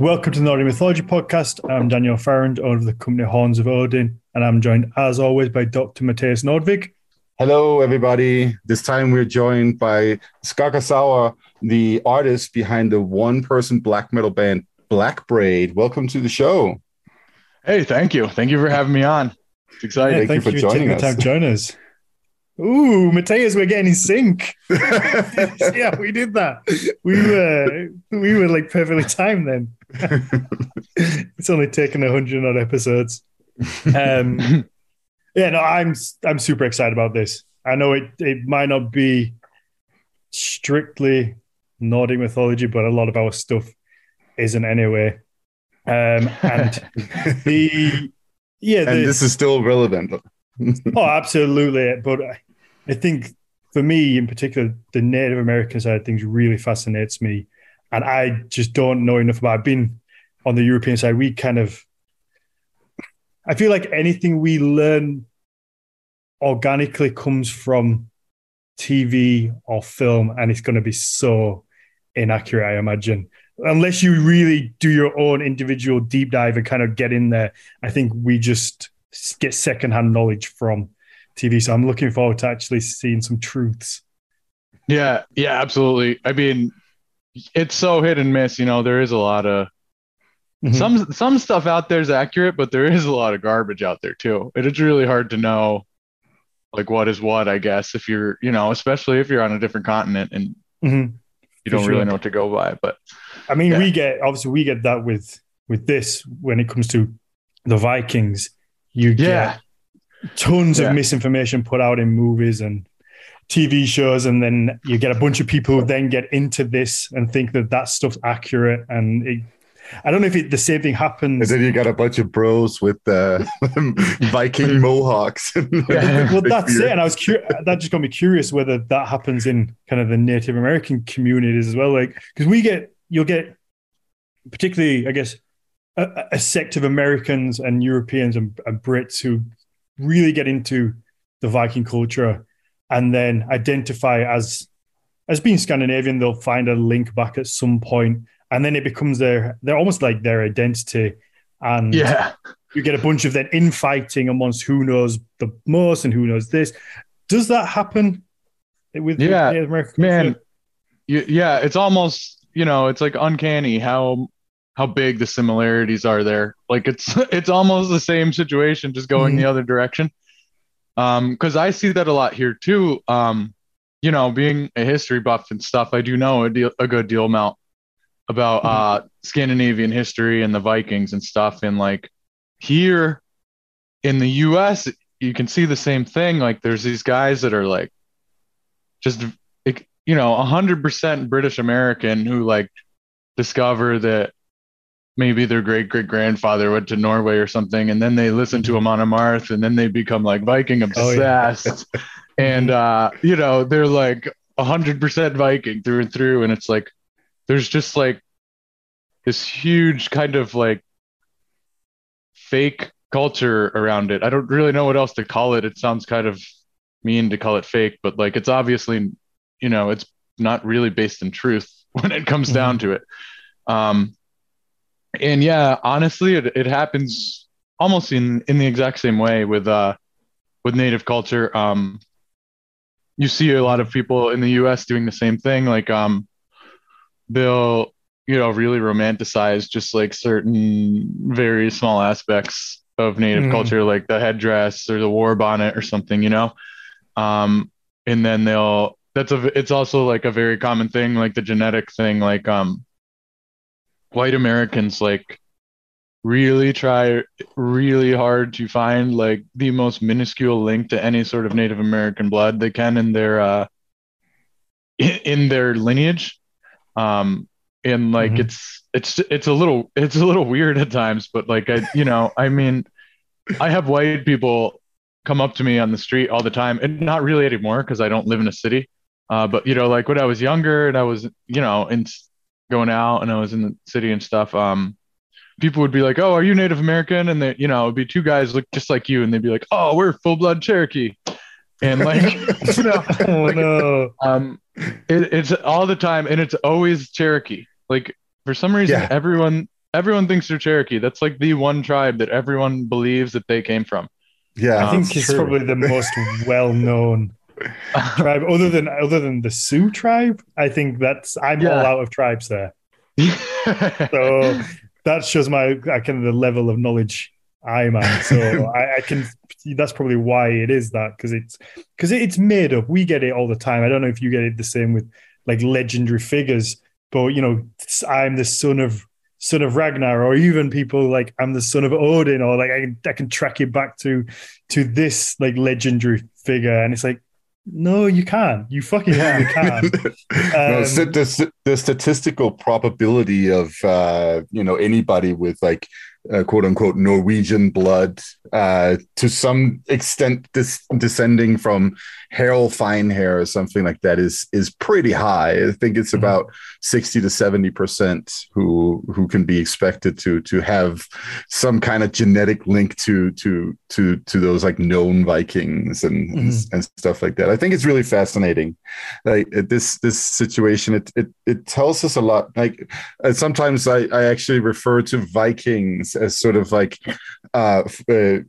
Welcome to the Nordic Mythology Podcast. I'm Daniel Ferrand, owner of the company Horns of Odin, and I'm joined, as always, by Dr. Matthias Nordvig. Hello, everybody. This time we're joined by Sgah'gahsowáh, the artist behind the one-person black metal band Blackbraid. Welcome to the show. Hey, thank you. Thank you for having me on. It's exciting. Yeah, thank you for joining us. Ooh, Matthias, we're getting in sync. Yeah, we did that. We were like perfectly timed then. It's only taken 100-odd episodes. I'm super excited about this. I know it might not be strictly Nordic mythology, but a lot of our stuff isn't anyway. This is still relevant. Oh, absolutely. But I think for me in particular, the Native American side of things really fascinates me. And I just don't know enough about it. I've been on the European side. I feel like anything we learn organically comes from TV or film, and it's going to be so inaccurate, I imagine. Unless you really do your own individual deep dive and kind of get in there, I think we just get secondhand knowledge from TV. So I'm looking forward to actually seeing some truths. Yeah, absolutely. I mean, it's so hit and miss. You know, there is a lot of some stuff out there is accurate, but there is a lot of garbage out there too. And it's really hard to know, like, what is what, I guess, if you're, you know, especially if you're on a different continent and you don't really know what to go by. But I mean, we get that with this when it comes to the Vikings. You get tons of misinformation put out in movies and TV shows, and then you get a bunch of people who then get into this and think that stuff's accurate. And I don't know if the same thing happens. And then you got a bunch of bros with Viking mohawks. Well, that's it. And that just got me curious whether that happens in kind of the Native American communities as well. Like, because you'll get particularly, I guess, a sect of Americans and Europeans and Brits who really get into the Viking culture and then identify as being Scandinavian. They'll find a link back at some point, and then it becomes they're almost like their identity. And you get a bunch of then infighting amongst who knows the most and who knows this. Does that happen with Native American culture? Yeah, it's almost, you know, it's like uncanny how big the similarities are there. Like it's almost the same situation, just going the other direction. Because I see that a lot here too. You know, being a history buff and stuff, I do know a good deal amount about Scandinavian history and the Vikings and stuff. And like here in the US, you can see the same thing. Like there's these guys that are like just, you know, 100% British American who like discover that maybe their great-great-grandfather went to Norway or something, and then they listen to Amon Amarth, and then they become, like, Viking obsessed. Oh, yeah. And, you know, they're, like, 100% Viking through and through, and it's, like, there's just, like, this huge kind of, like, fake culture around it. I don't really know what else to call it. It sounds kind of mean to call it fake, but, like, it's obviously, you know, it's not really based in truth when it comes down to it. And yeah, honestly, it happens almost in the exact same way with native culture. You see a lot of people in the US doing the same thing. Like they'll, you know, really romanticize just like certain very small aspects of native culture, like the headdress or the war bonnet or something, you know? And then it's also like a very common thing, like the genetic thing, like, white Americans like really try really hard to find like the most minuscule link to any sort of Native American blood they can in their lineage, and like it's a little weird at times. But like I have white people come up to me on the street all the time, and not really anymore because I don't live in a city. But you know, like when I was younger and I was, you know, in going out and I was in the city and stuff, people would be like, "Oh, are you Native American?" And they, you know, it'd be two guys look just like you, and they'd be like, "Oh, we're full blood Cherokee," and like, you know, it's all the time, and it's always Cherokee. Like for some reason, everyone Everyone thinks they're Cherokee. That's like the one tribe that everyone believes that they came from. Yeah, I think it's probably the most well-known tribe, other than the Sioux tribe. I think I'm all out of tribes there. So that shows the level of knowledge I'm at. So I can. That's probably why it is that, because it's made up. We get it all the time. I don't know if you get it the same with like legendary figures, but I'm the son of Ragnar, or even people like I'm the son of Odin, or like I can track it back to this like legendary figure, and it's like, no, you can't. You fucking can't. No, the statistical probability of anybody with like quote unquote Norwegian blood, to some extent descending from Harold Finehair or something like that is pretty high. I think it's about 60 to 70% who can be expected to have some kind of genetic link to those like known Vikings and stuff like that. I think it's really fascinating. Like this situation, it tells us a lot. Like sometimes I actually refer to Vikings as sort of like, they've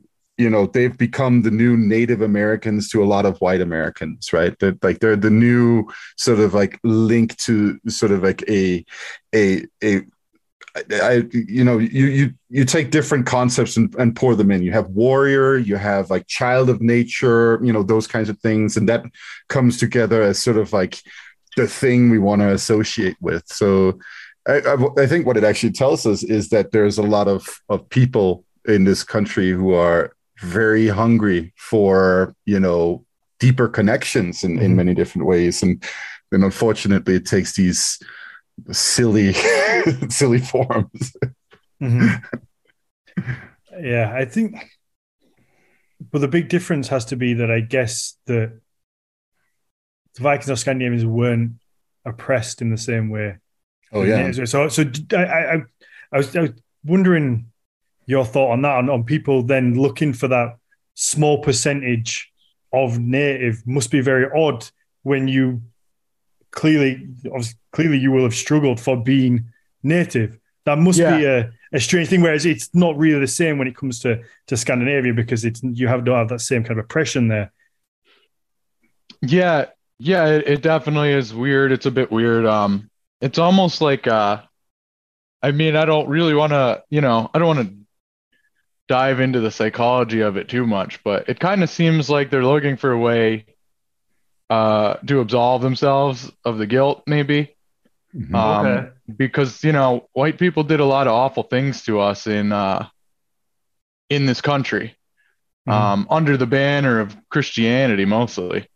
become the new Native Americans to a lot of white Americans, right? That like they're the new sort of like link to sort of like you take different concepts and pour them in. You have warrior, you have like child of nature, those kinds of things, and that comes together as sort of like the thing we want to associate with. So I think what it actually tells us is that there's a lot of people in this country who are very hungry for, deeper connections in many different ways. And unfortunately, it takes these silly, silly forms. Yeah, I think. But the big difference has to be that I guess the Vikings or Scandinavians weren't oppressed in the same way. Oh yeah. So I was wondering your thought on that, on people then looking for that small percentage of native must be very odd when you clearly you will have struggled for being native. That must be a strange thing. Whereas it's not really the same when it comes to Scandinavia, because you don't have that same kind of oppression there. Yeah, yeah, it definitely is weird. It's a bit weird. It's almost like, I don't really want to, I don't want to dive into the psychology of it too much, but it kind of seems like they're looking for a way to absolve themselves of the guilt, maybe. Mm-hmm. Okay. Because, white people did a lot of awful things to us in this country, under the banner of Christianity mostly.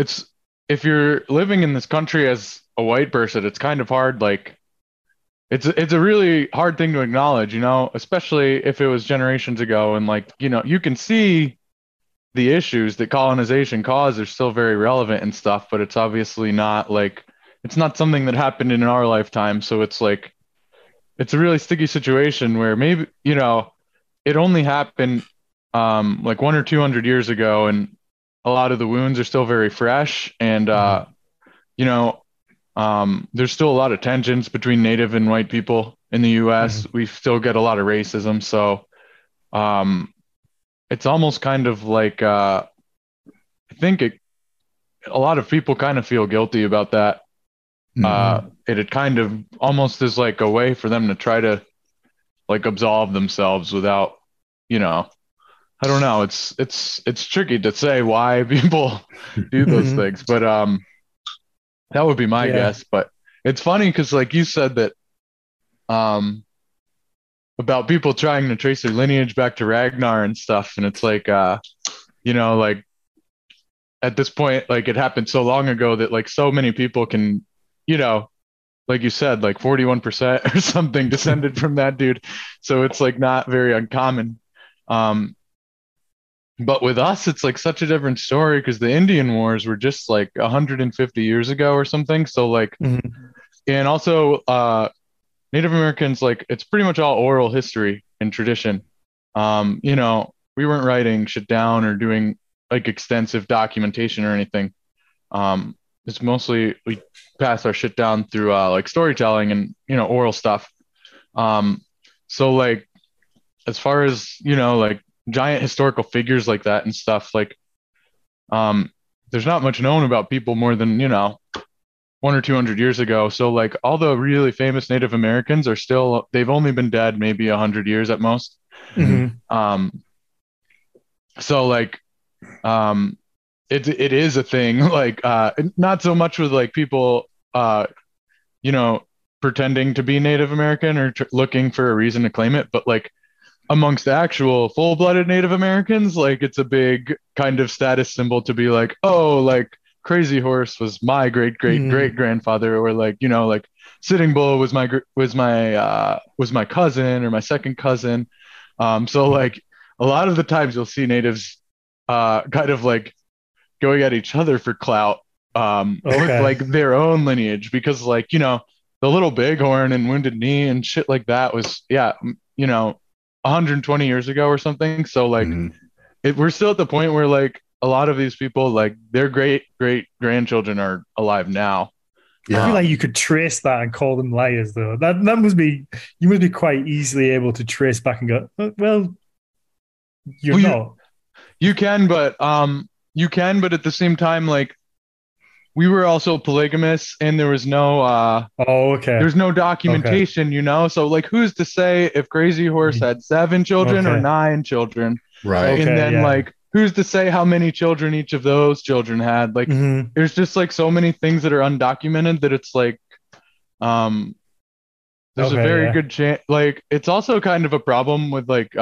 It's, if you're living in this country as a white person, it's kind of hard. Like it's a really hard thing to acknowledge, especially if it was generations ago. And like, you can see the issues that colonization caused are still very relevant and stuff, but it's obviously not like, it's not something that happened in our lifetime. So it's like, it's a really sticky situation where maybe, it only happened like 100 or 200 years ago. And a lot of the wounds are still very fresh, and there's still a lot of tensions between Native and white people in the U.S. We still get a lot of racism, so it's almost kind of like I think a lot of people kind of feel guilty about that. It kind of almost is like a way for them to try to like absolve themselves without, I don't know. It's tricky to say why people do those things, but that would be my guess. But it's funny because, like you said, that about people trying to trace their lineage back to Ragnar and stuff, and it's like, like at this point, like it happened so long ago that like so many people can, like you said, like 41% or something descended from that dude, so it's like not very uncommon. But with us, it's like such a different story because the Indian Wars were just like 150 years ago or something. So like, and also Native Americans, like it's pretty much all oral history and tradition. We weren't writing shit down or doing like extensive documentation or anything. it's mostly we pass our shit down through like storytelling and, you know, oral stuff. So like, as far as, you know, like giant historical figures like that and stuff, like, there's not much known about people more than, you know, 100 or 200 years ago. So like all the really famous Native Americans are still, they've only been dead maybe 100 years at most. Mm-hmm. So like, it is a thing, like, not so much with like people, you know, pretending to be Native American or looking for a reason to claim it, but like amongst the actual full-blooded Native Americans, like it's a big kind of status symbol to be like, oh, like Crazy Horse was my great grandfather, or like, you know, like Sitting Bull was my cousin or my second cousin. So like a lot of the times you'll see natives kind of like going at each other for clout with like their own lineage, because like, you know, the Little Bighorn and Wounded Knee and shit like that was, yeah, you know, 120 years ago or something. So like we're still at the point where like a lot of these people, like their great grandchildren are alive now. Yeah. I feel like you could trace that and call them liars though. That must be, you must be quite easily able to trace back and go, well, you're not. You can, but at the same time, like, we were also polygamous, and there was no there's no documentation, you know? So like, who's to say if Crazy Horse had 7 children or 9 children? Right. And then like, who's to say how many children each of those children had? Like, there's just like so many things that are undocumented that it's like, there's a very good chance. Like, it's also kind of a problem with like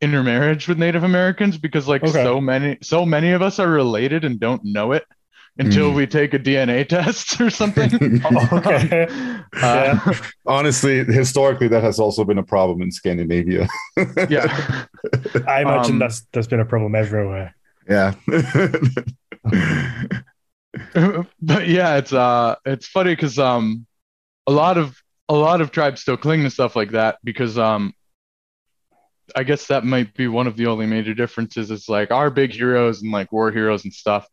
intermarriage with Native Americans, because like so many of us are related and don't know it until we take a DNA test or something. Honestly, historically, that has also been a problem in Scandinavia. Yeah. I imagine that's been a problem everywhere. Yeah. But yeah, it's funny because a lot of tribes still cling to stuff like that, because I guess that might be one of the only major differences is like our big heroes and like war heroes and stuff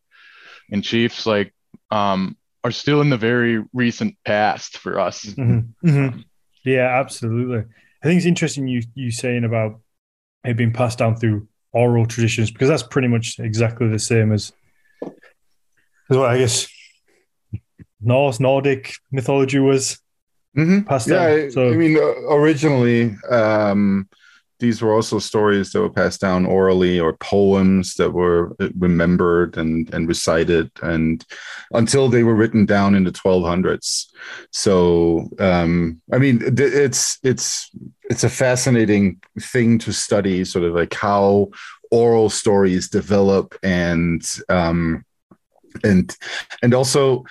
and chiefs like are still in the very recent past for us. Mm-hmm. Mm-hmm. Yeah, absolutely. I think it's interesting you saying about it being passed down through oral traditions, because that's pretty much exactly the same as what I guess Norse Nordic mythology was passed down. Yeah, so, I mean, originally these were also stories that were passed down orally, or poems that were remembered and recited, and until they were written down in the 1200s. So, I mean, it's a fascinating thing to study, sort of like how oral stories develop, and also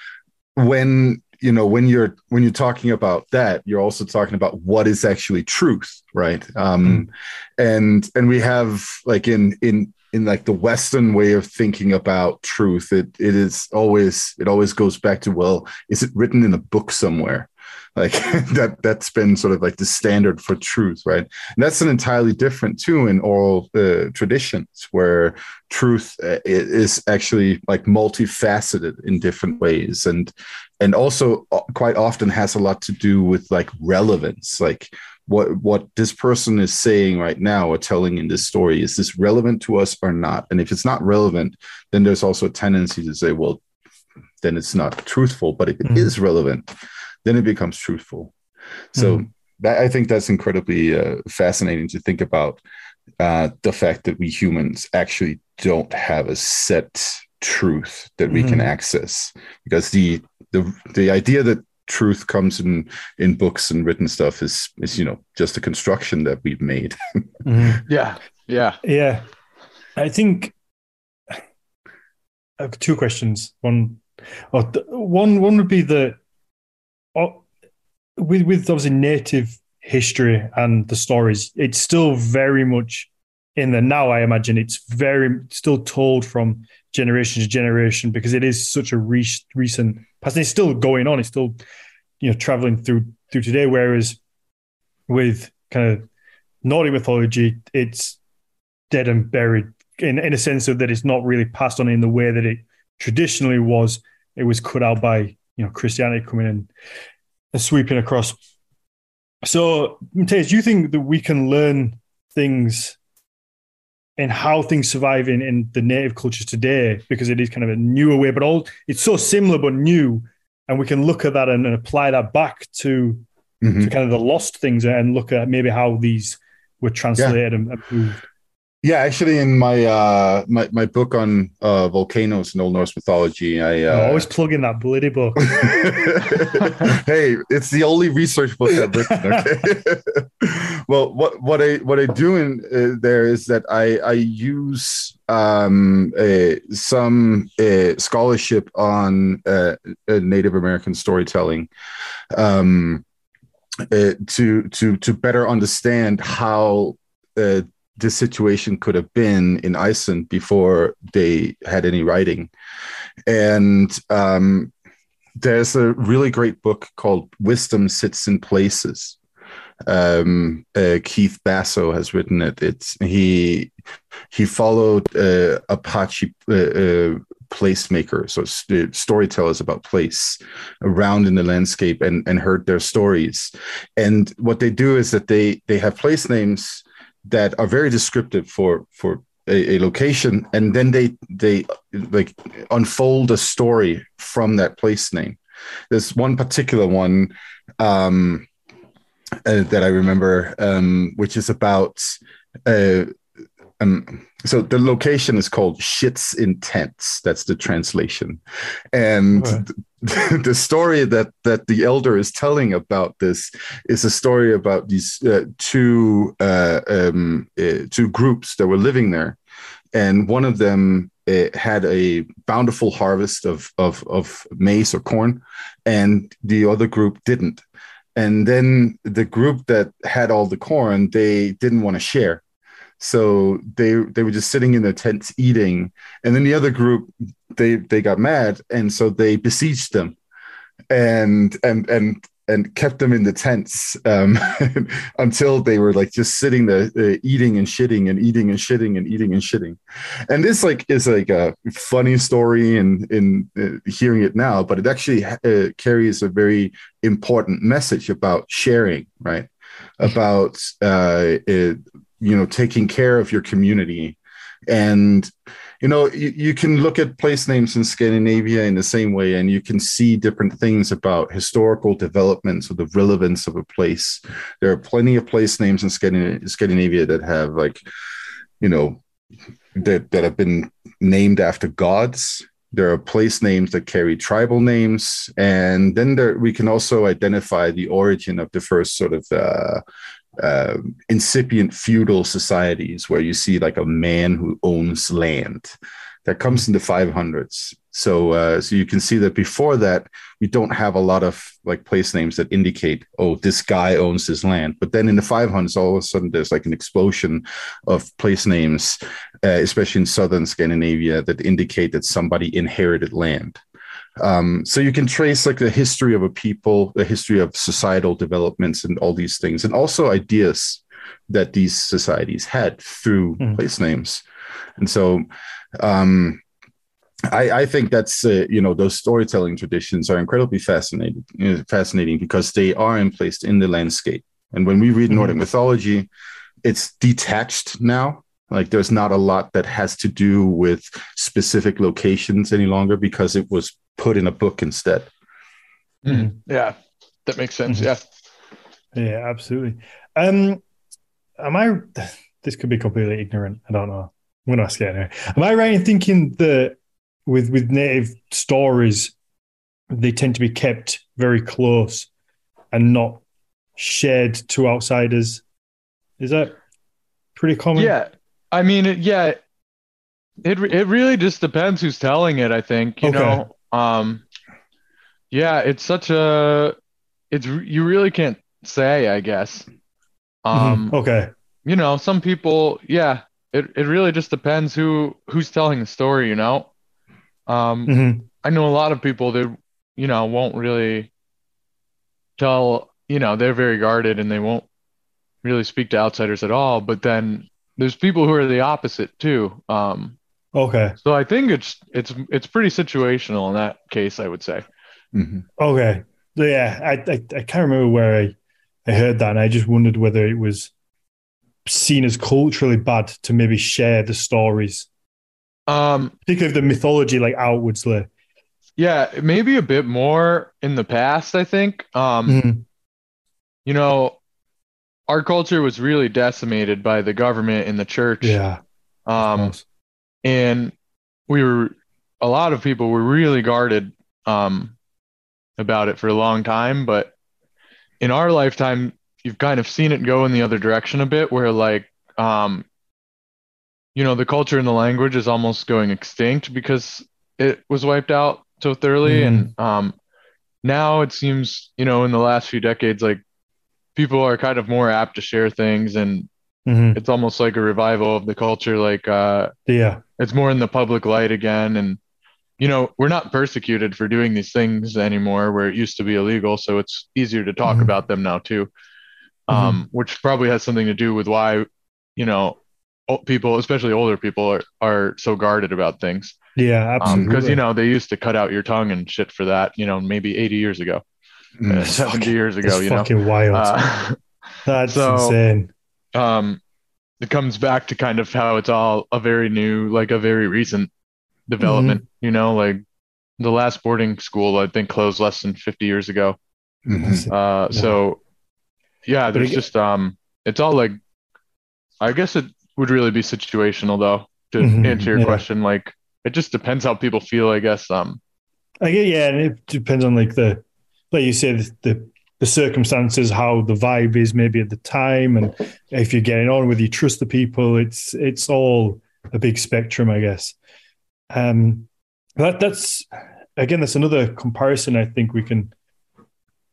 when, you know, when you're talking about that, you're also talking about what is actually truth, right? And we have like in like the Western way of thinking about truth, it always goes back to, well, is it written in a book somewhere? Like that's been sort of like the standard for truth, right? And that's an entirely different too in oral traditions, where truth is actually like multifaceted in different ways, and also quite often has a lot to do with like relevance, like what this person is saying right now or telling in this story, is this relevant to us or not? And if it's not relevant, then there's also a tendency to say, well, then it's not truthful. But if it is relevant, then it becomes truthful. So I think that's incredibly fascinating to think about, the fact that we humans actually don't have a set truth that we can access, because the idea that truth comes in books and written stuff is, you know, just a construction that we've made. Yeah. I think I have 2 questions. One would be that, with obviously native history and the stories, it's still very much in the now. I imagine it's very still told from generation to generation, because it is such a recent past. It's still going on. It's still, you know, traveling through today. Whereas with kind of Nordic mythology, it's dead and buried in a sense of that it's not really passed on in the way that it traditionally was. it was cut out by, you know, Christianity coming in and sweeping across. So, Matthias, do you think that we can learn things and how things survive in the native cultures today, because it is kind of a newer way, but all it's so similar but new, and we can look at that and apply that back to kind of the lost things and look at maybe how these were translated and improved? Yeah, actually, in my my book on volcanoes and Old Norse mythology, I always plug in that bloody book. Hey, it's the only research book I've written. Okay? Well, what I do in there is that I use some scholarship on Native American storytelling to better understand how this situation could have been in Iceland before they had any writing. And there's a really great book called Wisdom Sits in Places. Keith Basso has written it. He followed Apache placemakers, so storytellers about place around in the landscape, and heard their stories. And what they do is that they have place names that are very descriptive for a location, and then they like unfold a story from that place name. There's one particular one that I remember, which is about so the location is called Shits in Tents. That's the translation, and the story that the elder is telling about this is a story about these two groups that were living there, and one of them had a bountiful harvest of maize or corn, and the other group didn't. And then the group that had all the corn, they didn't want to share. So they were just sitting in their tents eating, and then the other group they got mad, and so they besieged them, and kept them in the tents until they were like just sitting there eating and shitting and eating and shitting and eating and shitting. And this like is like a funny story in hearing it now, but it actually carries a very important message about sharing, right? About taking care of your community. And, you know, you can look at place names in Scandinavia in the same way, and you can see different things about historical developments or the relevance of a place. There are plenty of place names in Scandinavia that have like, you know, that have been named after gods. There are place names that carry tribal names. And then we can also identify the origin of the first sort of incipient feudal societies, where you see like a man who owns land. That comes in the 500s. So you can see that before that, we don't have a lot of like place names that indicate, oh, this guy owns this land. But then in the 500s, all of a sudden there's like an explosion of place names, especially in southern Scandinavia, that indicate that somebody inherited land. So you can trace like the history of a people, the history of societal developments and all these things, and also ideas that these societies had through place names. And so I think that's, those storytelling traditions are incredibly fascinating because they are emplaced in the landscape. And when we read Nordic mythology, it's detached now. Like there's not a lot that has to do with specific locations any longer because it was put in a book instead. Mm-hmm. Yeah, that makes sense. Mm-hmm. Yeah, absolutely. This could be completely ignorant. I don't know. I'm going to ask you anyway. Am I right in thinking that with native stories, they tend to be kept very close and not shared to outsiders? Is that pretty common? Yeah. I mean, it really just depends who's telling it, I think, you know? It's such a, you really can't say, I guess. You know, some people, it really just depends who's telling the story, you know? I know a lot of people that, you know, won't really tell, you know, they're very guarded and they won't really speak to outsiders at all. But then there's people who are the opposite too, Okay. So I think it's pretty situational in that case, I would say. Mm-hmm. Okay. Yeah, I can't remember where I heard that, and I just wondered whether it was seen as culturally bad to maybe share the stories, particularly the mythology, like outwardly. Yeah, maybe a bit more in the past, I think. Mm-hmm. You know, our culture was really decimated by the government and the church. Yeah. And a lot of people were really guarded about it for a long time. But in our lifetime, you've kind of seen it go in the other direction a bit, where like, you know, the culture and the language is almost going extinct because it was wiped out so thoroughly. Mm. And now it seems, you know, in the last few decades, like people are kind of more apt to share things, and mm-hmm. it's almost like a revival of the culture. Like, yeah, it's more in the public light again. And, you know, we're not persecuted for doing these things anymore where it used to be illegal. So it's easier to talk mm-hmm. about them now too. Mm-hmm. Which probably has something to do with why, you know, people, especially older people are so guarded about things. Yeah, absolutely. Because, you know, they used to cut out your tongue and shit for that, you know, maybe 80 years ago, 70 years ago, you know. That's fucking wild. That's insane. It comes back to kind of how it's all a very recent development, mm-hmm. you know, like the last boarding school, I think, closed less than 50 years ago. Mm-hmm. So, yeah, there's just, it's all like, I guess it would really be situational, though, to mm-hmm. answer your question, like, it just depends how people feel, I guess. Yeah, and it depends on like you say, the circumstances, how the vibe is maybe at the time, and if you're getting on with, you trust the people. It's all a big spectrum, I guess. That's another comparison I think we can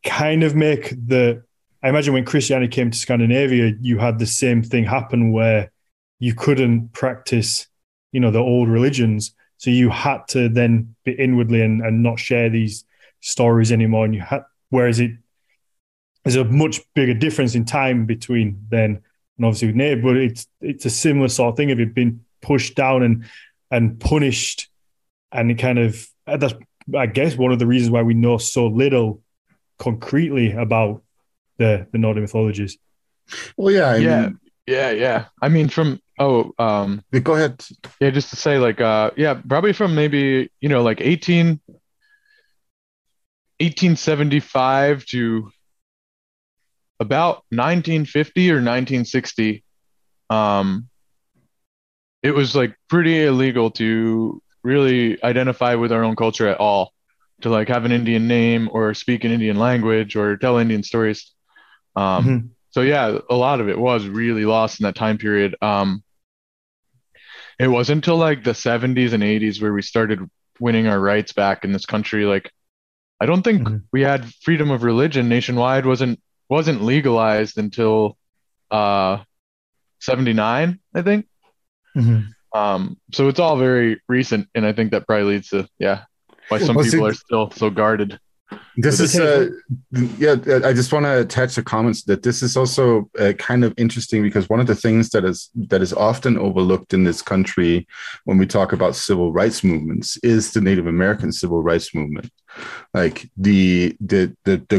kind of make. I imagine when Christianity came to Scandinavia, you had the same thing happen where you couldn't practice, you know, the old religions. So you had to then be inwardly and not share these stories anymore. And whereas there's a much bigger difference in time between then and obviously with Nate, but it's a similar sort of thing of it being pushed down and punished. And it kind of, that's, I guess, one of the reasons why we know so little concretely about the Nordic mythologies. Well, yeah. Yeah. I mean, go ahead. Yeah, just to say, like, probably from maybe, you know, like 1875 to about 1950 or 1960, it was like pretty illegal to really identify with our own culture at all, to like have an Indian name or speak an Indian language or tell Indian stories. Mm-hmm. So yeah, a lot of it was really lost in that time period. It wasn't until like the 70s and 80s where we started winning our rights back in this country. Like, I don't think mm-hmm. we had freedom of religion nationwide. Wasn't legalized until 79, I think. Mm-hmm. So it's all very recent, and I think that probably leads to why some people are still so guarded. This is I just want to attach a comment that this is also kind of interesting, because one of the things that is often overlooked in this country when we talk about civil rights movements is the Native American civil rights movement, like the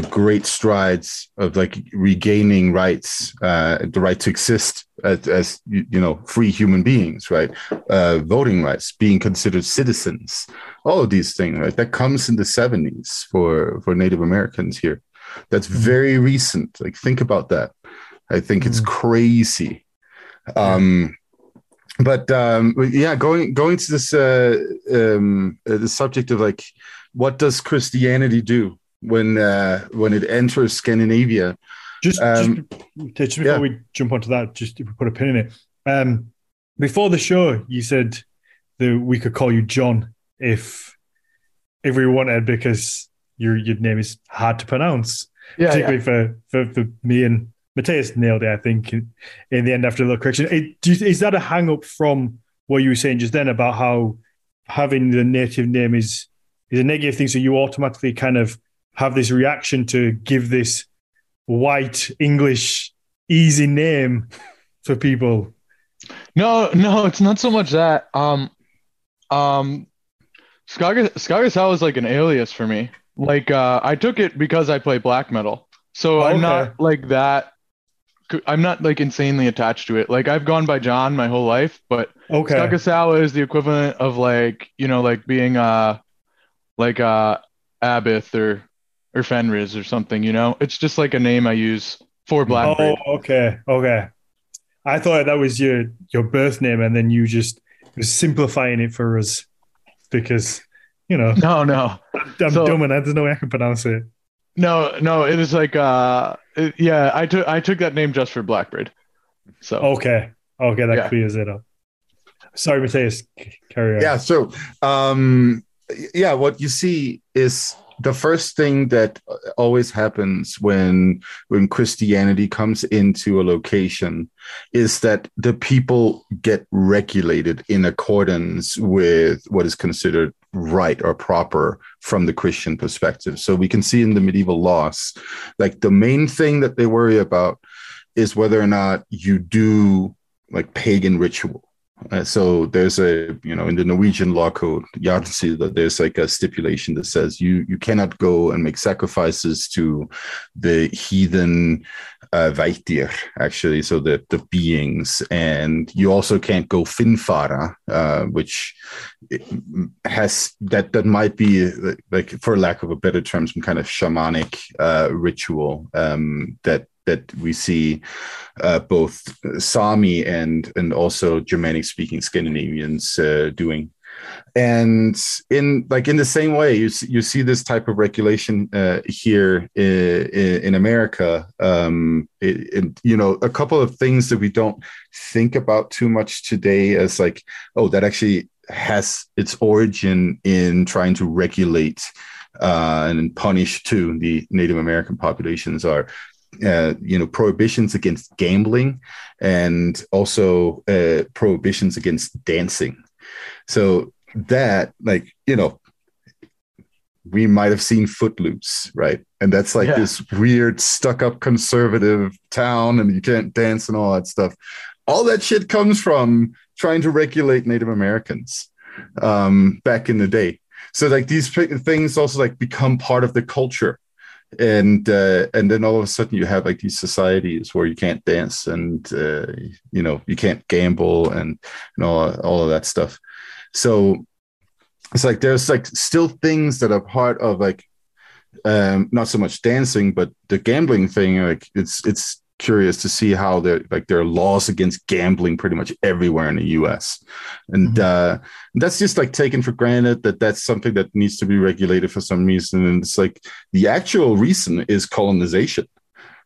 great strides of like regaining rights, the right to exist as you know, free human beings, right? Voting rights, being considered citizens, all of these things, right? That comes in the 70s for Native Americans here. That's mm-hmm. very recent. Like, think about that. I think mm-hmm. it's crazy. Going to this the subject of like, what does Christianity do when it enters Scandinavia? Just before we jump onto that, just if we put a pin in it. Before the show, you said that we could call you John if we wanted, because your name is hard to pronounce, for me, and Matthias nailed it, I think, in the end after a little correction. Is that a hang-up from what you were saying just then about how having the native name is a negative thing, so you automatically kind of have this reaction to give this white English easy name for people? No, it's not so much that. Sgah'gahsowáh is like an alias for me. Like, I took it because I play black metal. So I'm not like that. I'm not like insanely attached to it. Like, I've gone by John my whole life, but Sgah'gahsowáh is the equivalent of like, you know, like being like Abbeth or Fenriz or something, you know? It's just like a name I use for Blackbraid. Oh, okay. Okay. I thought that was your birth name, and then you just were simplifying it for us because, you know. No. I'm dumb and I don't know how I can pronounce it. No, it is like I took that name just for Blackbraid. So okay, that clears it up. Sorry, Matthias, carry on. Yeah, so what you see is the first thing that always happens when Christianity comes into a location is that the people get regulated in accordance with what is considered right or proper from the Christian perspective. So we can see in the medieval laws, like the main thing that they worry about is whether or not you do like pagan ritual. So there's a, you know, in the Norwegian law code, you have to see that there's like a stipulation that says you cannot go and make sacrifices to the heathen Vættir, actually, so the beings. And you also can't go Finnfara, which has that might be, like, for lack of a better term, some kind of shamanic ritual that we see both Sami and also Germanic-speaking Scandinavians doing. And in the same way, you see this type of regulation here in America. You know, a couple of things that we don't think about too much today as like, oh, that actually has its origin in trying to regulate and punish too the Native American populations are, you know, prohibitions against gambling and also prohibitions against dancing. So that, like, you know, we might have seen Footloose, right? And that's like this weird stuck-up conservative town and you can't dance and all that stuff. All that shit comes from trying to regulate Native Americans back in the day. So like these things also like become part of the culture. And then all of a sudden you have like these societies where you can't dance and, you know, you can't gamble and all of that stuff. So it's like there's like still things that are part of like not so much dancing, but the gambling thing. Like it's curious to see how there are laws against gambling pretty much everywhere in the US. And that's just like taken for granted that's something that needs to be regulated for some reason. And it's like the actual reason is colonization.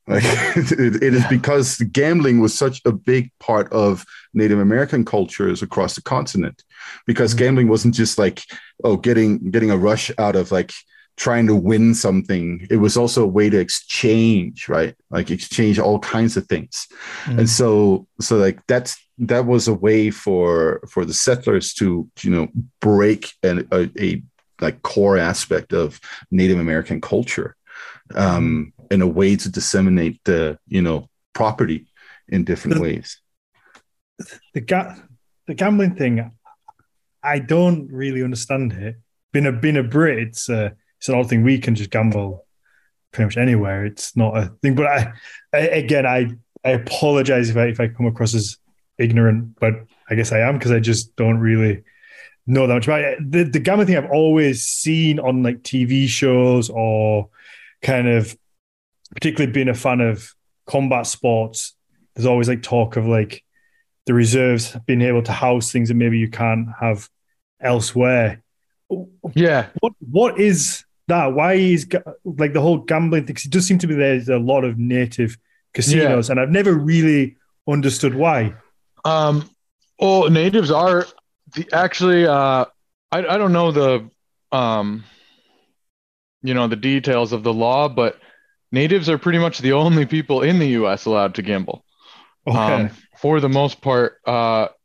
Like it is because gambling was such a big part of Native American cultures across the continent, because gambling wasn't just like, oh, getting a rush out of like trying to win something. It was also a way to exchange, right? Like exchange all kinds of things. And so like that was a way for the settlers to, you know, break a like core aspect of Native American culture in a way to disseminate the, you know, property in different ways. The gambling thing, I don't really understand it. Being a Brit, it's an odd thing. We can just gamble pretty much anywhere. It's not a thing. But I apologize if I come across as ignorant, but I guess I am, because I just don't really know that much about it. The gambling thing I've always seen on like TV shows, or kind of particularly being a fan of combat sports, there's always like talk of like the reserves being able to house things that maybe you can't have elsewhere. Yeah. What is that? Why is like the whole gambling thing? Because it does seem to be there's a lot of native casinos, and I've never really understood why. Natives are actually. I don't know the, you know, the details of the law, but natives are pretty much the only people in the U.S. allowed to gamble, for the most part.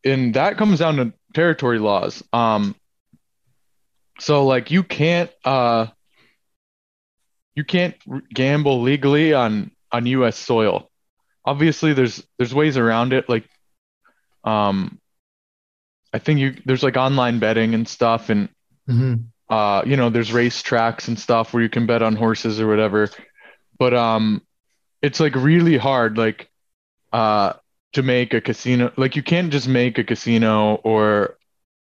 And that comes down to territory laws. So like you can't gamble legally on US soil. Obviously there's ways around it. Like, I think there's like online betting and stuff, and you know, there's race tracks and stuff where you can bet on horses or whatever. But it's like really hard, like to make a casino. Like you can't just make a casino or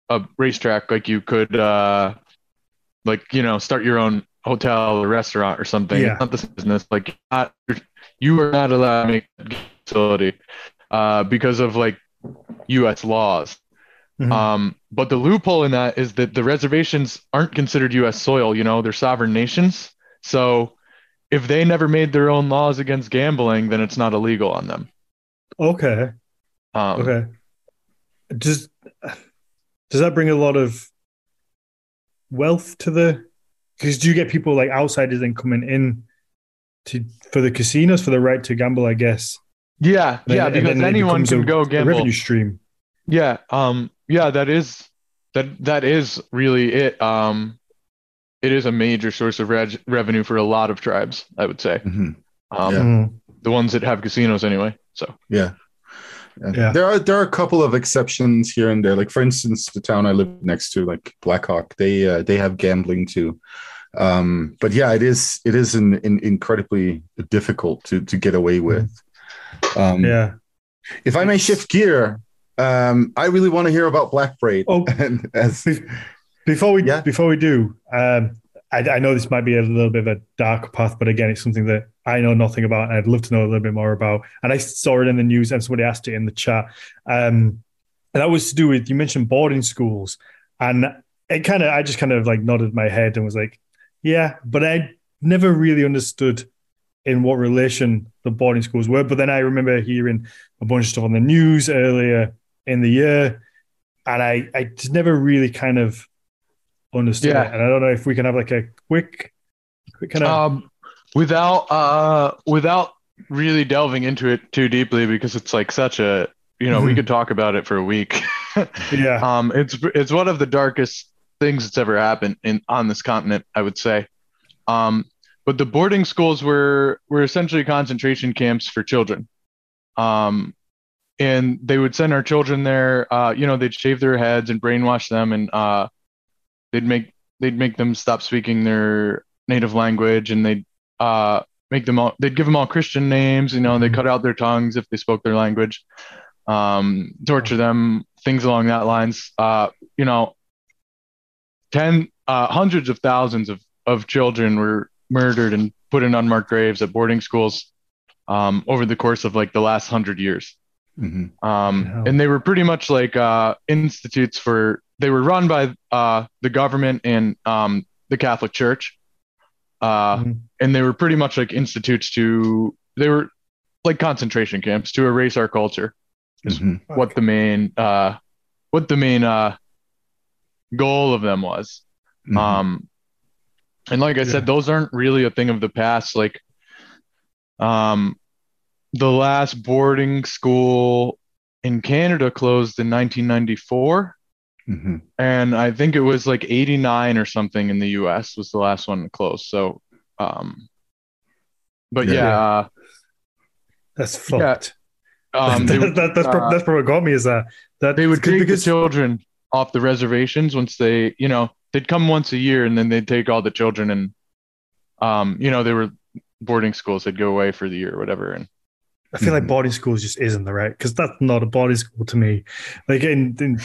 a racetrack like you could like, you know, start your own hotel or restaurant or something. Yeah. It's not this business. Like you are not allowed to make a facility because of like U.S. laws. Mm-hmm. But the loophole in that is that the reservations aren't considered U.S. soil. You know, they're sovereign nations. So if they never made their own laws against gambling, then it's not illegal on them. Okay. Okay. Does that bring a lot of wealth to the? Because do you get people like outsiders then coming in for the casinos for the right to gamble? I guess. Yeah. Then, yeah. Because anyone can go gamble. A revenue stream. Yeah. Yeah, that is really it. It is a major source of revenue for a lot of tribes, I would say. Mm-hmm. The ones that have casinos anyway. So yeah. There are a couple of exceptions here and there. Like for instance, the town I live next to, like Blackhawk, they have gambling too. But yeah, it is an incredibly difficult to get away with. Yeah. If I may shift gear. I really want to hear about Blackbraid. Oh, before we do, I know this might be a little bit of a dark path, but again, it's something that I know nothing about, and I'd love to know a little bit more about. And I saw it in the news, and somebody asked it in the chat. And that was to do with, you mentioned boarding schools, and I just like nodded my head and was like, yeah, but I never really understood in what relation the boarding schools were. But then I remember hearing a bunch of stuff on the news earlier in the year, and I just never really kind of understood it. And I don't know if we can have like a quick kind of without really delving into it too deeply, because it's like such a, you know, we could talk about it for a week. Yeah. It's one of the darkest things that's ever happened on this continent, I would say. But the boarding schools were essentially concentration camps for children. And they would send our children there, you know, they'd shave their heads and brainwash them, and they'd make them stop speaking their native language, and they'd give them all Christian names, you know, and they cut out their tongues if they spoke their language, torture them, things along that lines. You know, hundreds of thousands of children were murdered and put in unmarked graves at boarding schools over the course of like the last 100 years. And they were pretty much like institutes for, they were run by the government and the Catholic Church. And they were pretty much like institutes they were like concentration camps to erase our culture is what the main goal of them was. And like I said, those aren't really a thing of the past. Like, the last boarding school in Canada closed in 1994. And I think it was like 89 or something in the US was the last one to close. So, that's fucked. Yeah. That's probably what got me, is that they would take the children off the reservations once they, you know, they'd come once a year, and then they'd take all the children, and you know, they were boarding schools. They'd go away for the year or whatever. And I feel like boarding schools just isn't the right, because that's not a boarding school to me. Like in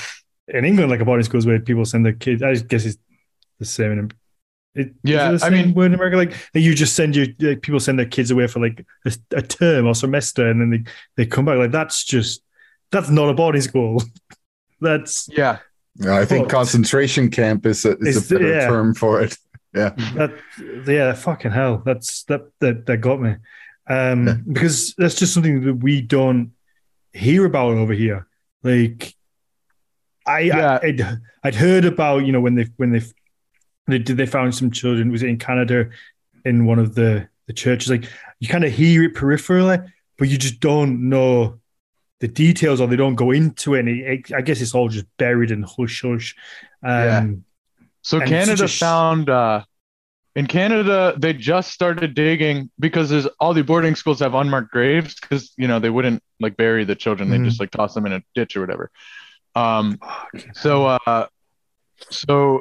England, like a boarding school is where people send their kids. I guess it's the same. Word in America, like you just send people send their kids away for like a term or semester, and then they come back. Like that's not a boarding school. I think concentration camp is a better term for it. Yeah. Fucking hell. That got me. Because that's just something that we don't hear about over here. Like I'd heard about, you know, when they found some children, was it in Canada, in one of the churches, like you kind of hear it peripherally, but you just don't know the details, or they don't go into it, and I guess it's all just buried in hush. So Canada found in Canada they just started digging, because there's all the boarding schools have unmarked graves, because you know they wouldn't like bury the children, they just like toss them in a ditch or whatever. So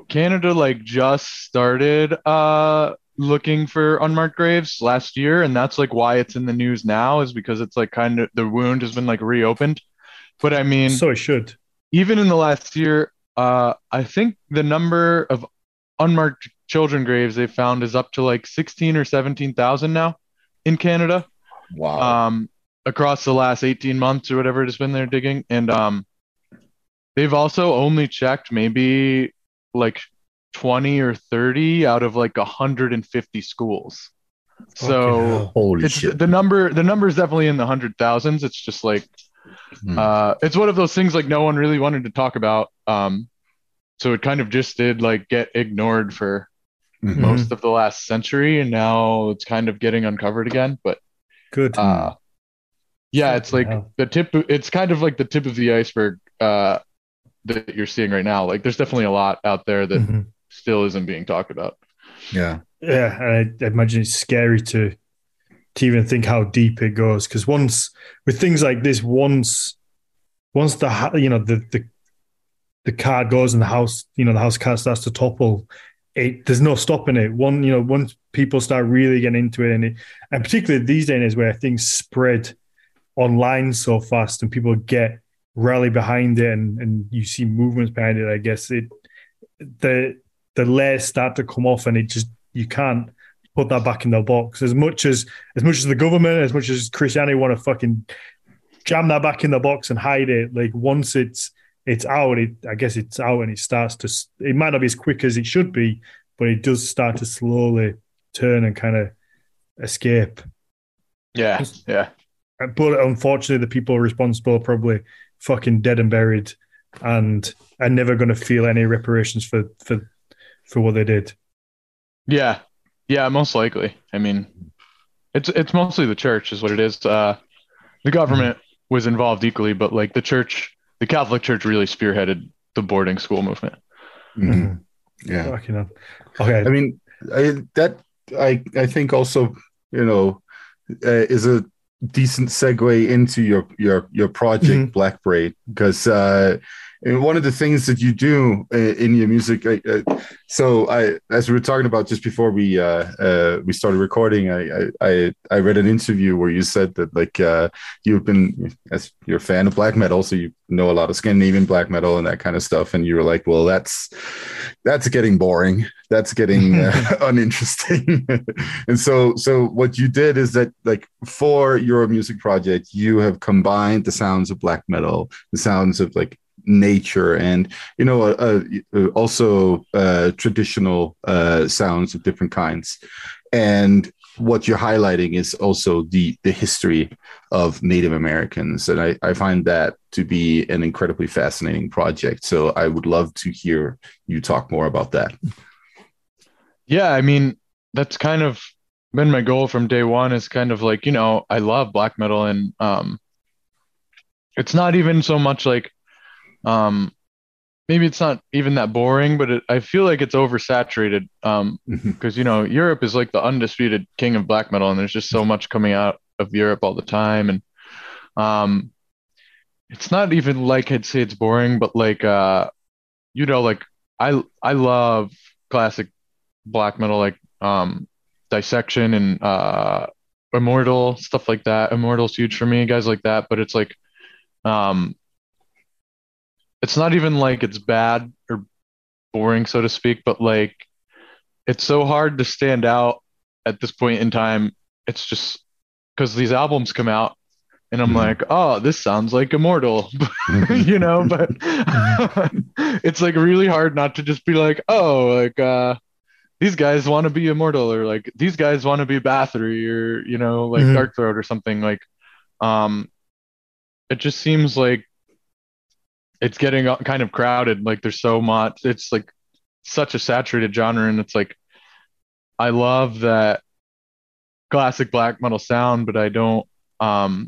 Canada like just started looking for unmarked graves last year, and that's like why it's in the news now, is because it's like kind of the wound has been like reopened. But I mean, so it should. Even in the last year, I think the number of unmarked children graves they found is up to like 16 or 17,000 now in Canada. Wow. Across the last 18 months or whatever it's been they're digging. And they've also only checked maybe like 20 or 30 out of like 150 schools. So holy shit. The number is definitely in the 100,000s. It's just like it's one of those things like no one really wanted to talk about. So it kind of just did like get ignored for most of the last century, and now it's kind of getting uncovered again. But good. Yeah, it's like the tip. It's kind of like the tip of the iceberg that you're seeing right now. Like, there's definitely a lot out there that still isn't being talked about. Yeah, yeah. I imagine it's scary to even think how deep it goes, because once with things like this, once the the car goes and the house car starts to topple. There's no stopping it. Once people start really getting into it, and particularly these days where things spread online so fast and people get rally behind it, and you see movements behind it, I guess the layers start to come off, and it just, you can't put that back in the box. As much as the government, as much as Christianity want to fucking jam that back in the box and hide it, like once it's out, I guess it's out, and it starts to, it might not be as quick as it should be, but it does start to slowly turn and kind of escape. Yeah, yeah. But unfortunately, the people responsible are probably fucking dead and buried, and are never going to feel any reparations for what they did. Yeah, yeah, most likely. I mean, it's mostly the church is what it is. The government was involved equally, but like the church, the Catholic Church, really spearheaded the boarding school movement. Yeah. Fucking up. Okay. I mean, I think also, is a decent segue into your project Blackbraid, because and one of the things that you do in your music, as we were talking about just before we started recording, I read an interview where you said that you've been, as you're a fan of black metal, so you know a lot of Scandinavian black metal and that kind of stuff, and you were like, well, that's getting boring, that's getting uninteresting. And so what you did is that, like, for your music project, you have combined the sounds of black metal, the sounds of like nature, and also traditional sounds of different kinds. And what you're highlighting is also the history of Native Americans, and I find that to be an incredibly fascinating project. So I would love to hear you talk more about that. Yeah, I mean, that's kind of been my goal from day one, is kind of like, I love black metal, and it's not even so much like maybe it's not even that boring, but I feel like it's oversaturated, because Europe is like the undisputed king of black metal, and there's just so much coming out of Europe all the time, and it's not even like I'd say it's boring, but like like I love classic black metal, like Dissection and Immortal, stuff like that. Immortal's huge for me, guys like that. But it's like it's not even like it's bad or boring, so to speak, but like it's so hard to stand out at this point in time. It's just because these albums come out and I'm like, oh, this sounds like Immortal, but it's like really hard not to just be like, oh, like these guys want to be Immortal, or like these guys want to be Bathory, or, like Darkthrone or something. Like, it just seems like it's getting kind of crowded. Like, there's so much, it's like such a saturated genre. And it's like, I love that classic black metal sound, but I don't, I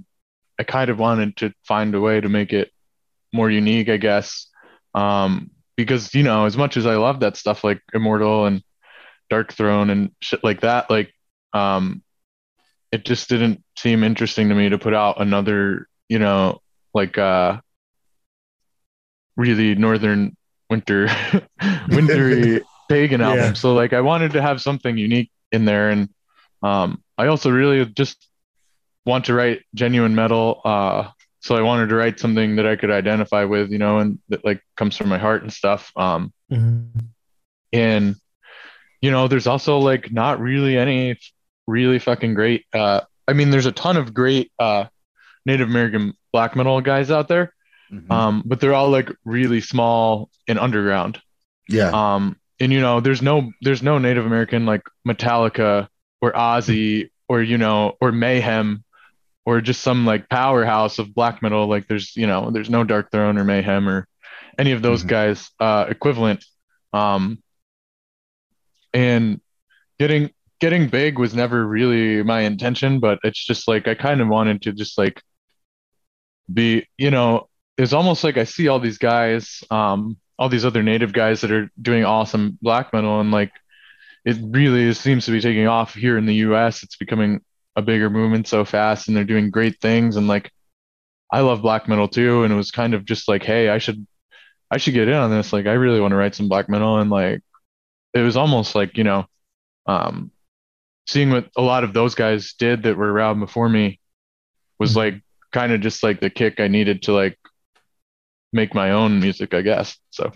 kind of wanted to find a way to make it more unique, I guess. Because, as much as I love that stuff, like Immortal and Darkthrone and shit like that, like, it just didn't seem interesting to me to put out another, like, really northern wintry pagan album. Yeah. So like I wanted to have something unique in there, and I also really just want to write genuine metal. So I wanted to write something that I could identify with, you know, and that like comes from my heart and stuff. And you know, there's also like not really any really fucking great. I mean, there's a ton of great Native American black metal guys out there, but they're all like really small and underground. Yeah. And you know, there's no Native American like Metallica or Ozzy or, you know, or Mayhem or just some like powerhouse of black metal. Like there's, you know, there's no Darkthrone or Mayhem or any of those guys equivalent. And getting big was never really my intention, but it's just like I kind of wanted to just like be, you know, it's almost like I see all these guys, all these other Native guys that are doing awesome black metal, and like it really seems to be taking off here in the US. It's becoming a bigger movement so fast, and they're doing great things, and like I love black metal too, and it was kind of just like, hey, I should get in on this, like I really want to write some black metal. And like it was almost like, you know, seeing what a lot of those guys did that were around before me was like kind of just like the kick I needed to like make my own music, I guess. So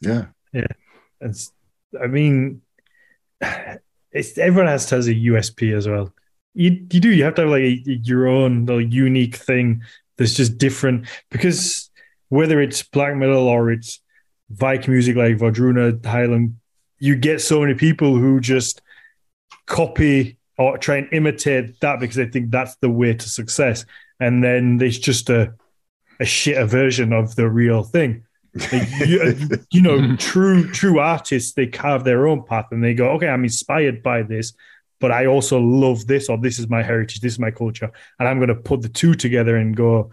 yeah it's, I mean, it's, everyone has a USP as well. You have to have like your own little unique thing that's just different, because whether it's black metal or it's Viking music like Vodruna, Highland, you get so many people who just copy or try and imitate that because they think that's the way to success. And then there's just a shitter version of the real thing. Like, you know, true artists, they carve their own path and they go, okay, I'm inspired by this, but I also love this, or this is my heritage, this is my culture. And I'm going to put the two together and go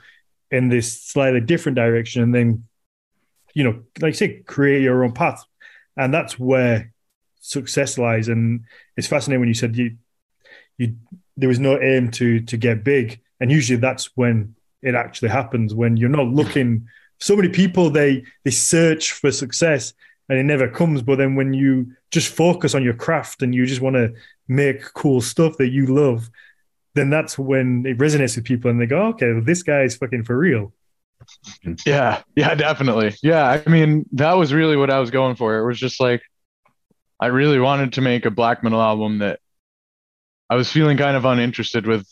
in this slightly different direction. And then, you know, like I say, create your own path. And that's where success lies. And it's fascinating when you said you there was no aim to get big. And usually that's when it actually happens, when you're not looking. So many people, they search for success and it never comes. But then when you just focus on your craft and you just want to make cool stuff that you love, then that's when it resonates with people and they go, okay, well, this guy is fucking for real. Yeah, definitely. Yeah, I mean, that was really what I was going for. It was just like, I really wanted to make a black metal album that I was feeling kind of uninterested with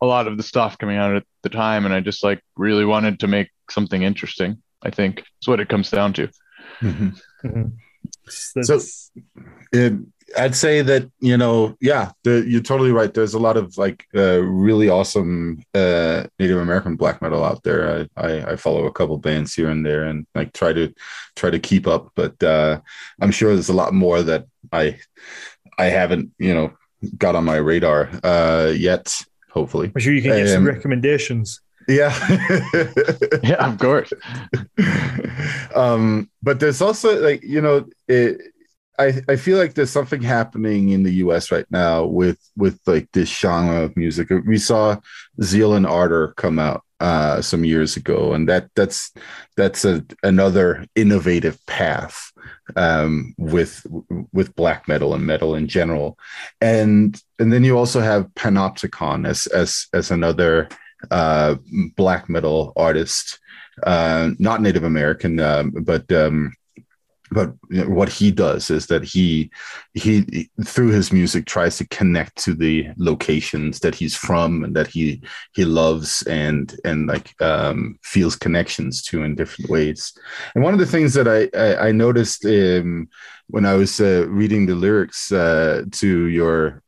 a lot of the stuff coming out at the time. And I just like really wanted to make something interesting, I think is what it comes down to. So I'd say that, you know, you're totally right. There's a lot of like really awesome Native American black metal out there. I follow a couple bands here and there and like try to keep up, but I'm sure there's a lot more that I haven't, you know, got on my radar yet. Hopefully. I'm sure you can get some recommendations. Yeah. Yeah, of course. But there's also like, you know, I feel like there's something happening in the US right now with like this genre of music. We saw Zeal and Ardor come out some years ago, and that's another innovative path with black metal and metal in general, and then you also have Panopticon as another black metal artist, not Native American, but what he does is that he through his music tries to connect to the locations that he's from and that he loves and like feels connections to in different ways. And one of the things that I noticed when I was reading the lyrics to your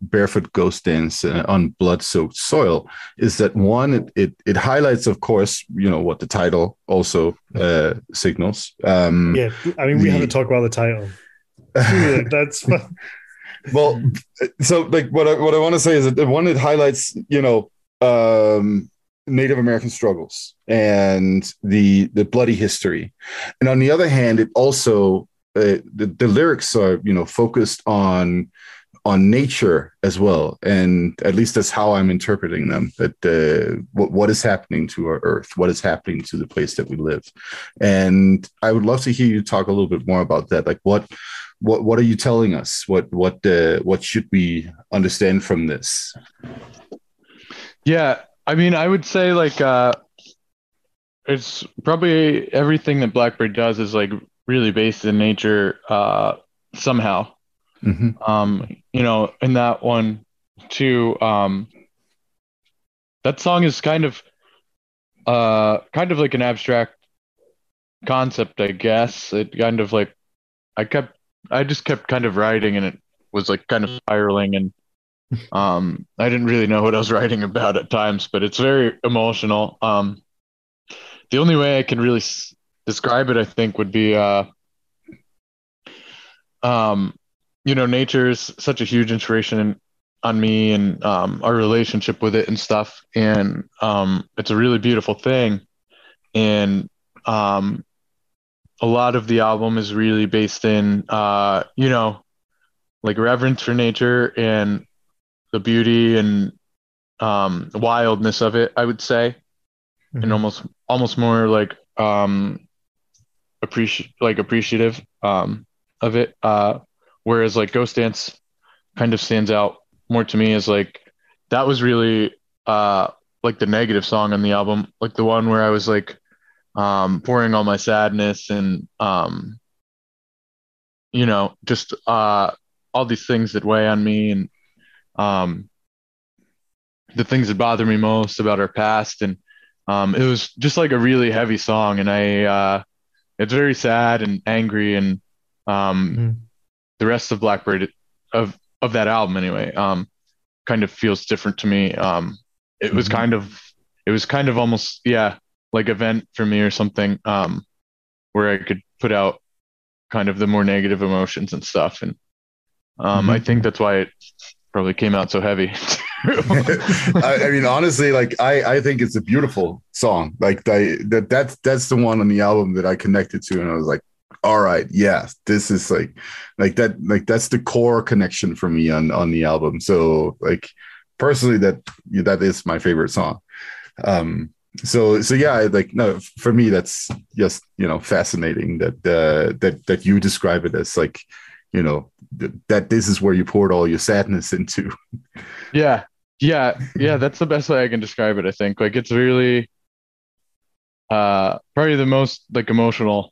Barefoot Ghost Dance on Blood Soaked Soil is that one, it highlights, of course, you know, what the title also signals. Yeah, I mean, we haven't talked about the title. That's fun. Well, so like what I want to say is that one, it highlights, you know, Native American struggles and the bloody history. And on the other hand, it also the lyrics are, you know, focused on on nature as well. And at least that's how I'm interpreting them, that what is happening to our earth, what is happening to the place that we live. And I would love to hear you talk a little bit more about that. Like what are you telling us? What should we understand from this? Yeah. I mean, I would say like, it's probably everything that Blackbraid does is like really based in nature, somehow. Mm-hmm. You know, in that one too, that song is kind of like an abstract concept, I guess. It kind of like, I just kept kind of writing, and it was like kind of spiraling, and I didn't really know what I was writing about at times, but it's very emotional. The only way I can really describe it, I think, would be, you know, nature is such a huge inspiration on me, and our relationship with it and stuff. And it's a really beautiful thing. And a lot of the album is really based in, you know, like reverence for nature and the beauty and the wildness of it, I would say. Mm-hmm. And almost more like appreciative of it. Whereas like Ghost Dance kind of stands out more to me as like, that was really like the negative song on the album. Like the one where I was like pouring all my sadness and, you know, just all these things that weigh on me, and the things that bother me most about our past. And it was just like a really heavy song, and it's very sad and angry, and the rest of Blackbraid of that album anyway, kind of feels different to me. It was kind of almost, yeah, like a vent for me or something, where I could put out kind of the more negative emotions and stuff. And I think that's why it probably came out so heavy. I mean, honestly, like I think it's a beautiful song. Like that's the one on the album that I connected to, and I was like, all right, yeah, this is like that, like that's the core connection for me on the album. So like personally, that is my favorite song. So yeah, like no, for me that's just, you know, fascinating that that you describe it as like, you know, that this is where you poured all your sadness into. Yeah, that's the best way I can describe it, I think. Like it's really probably the most like emotional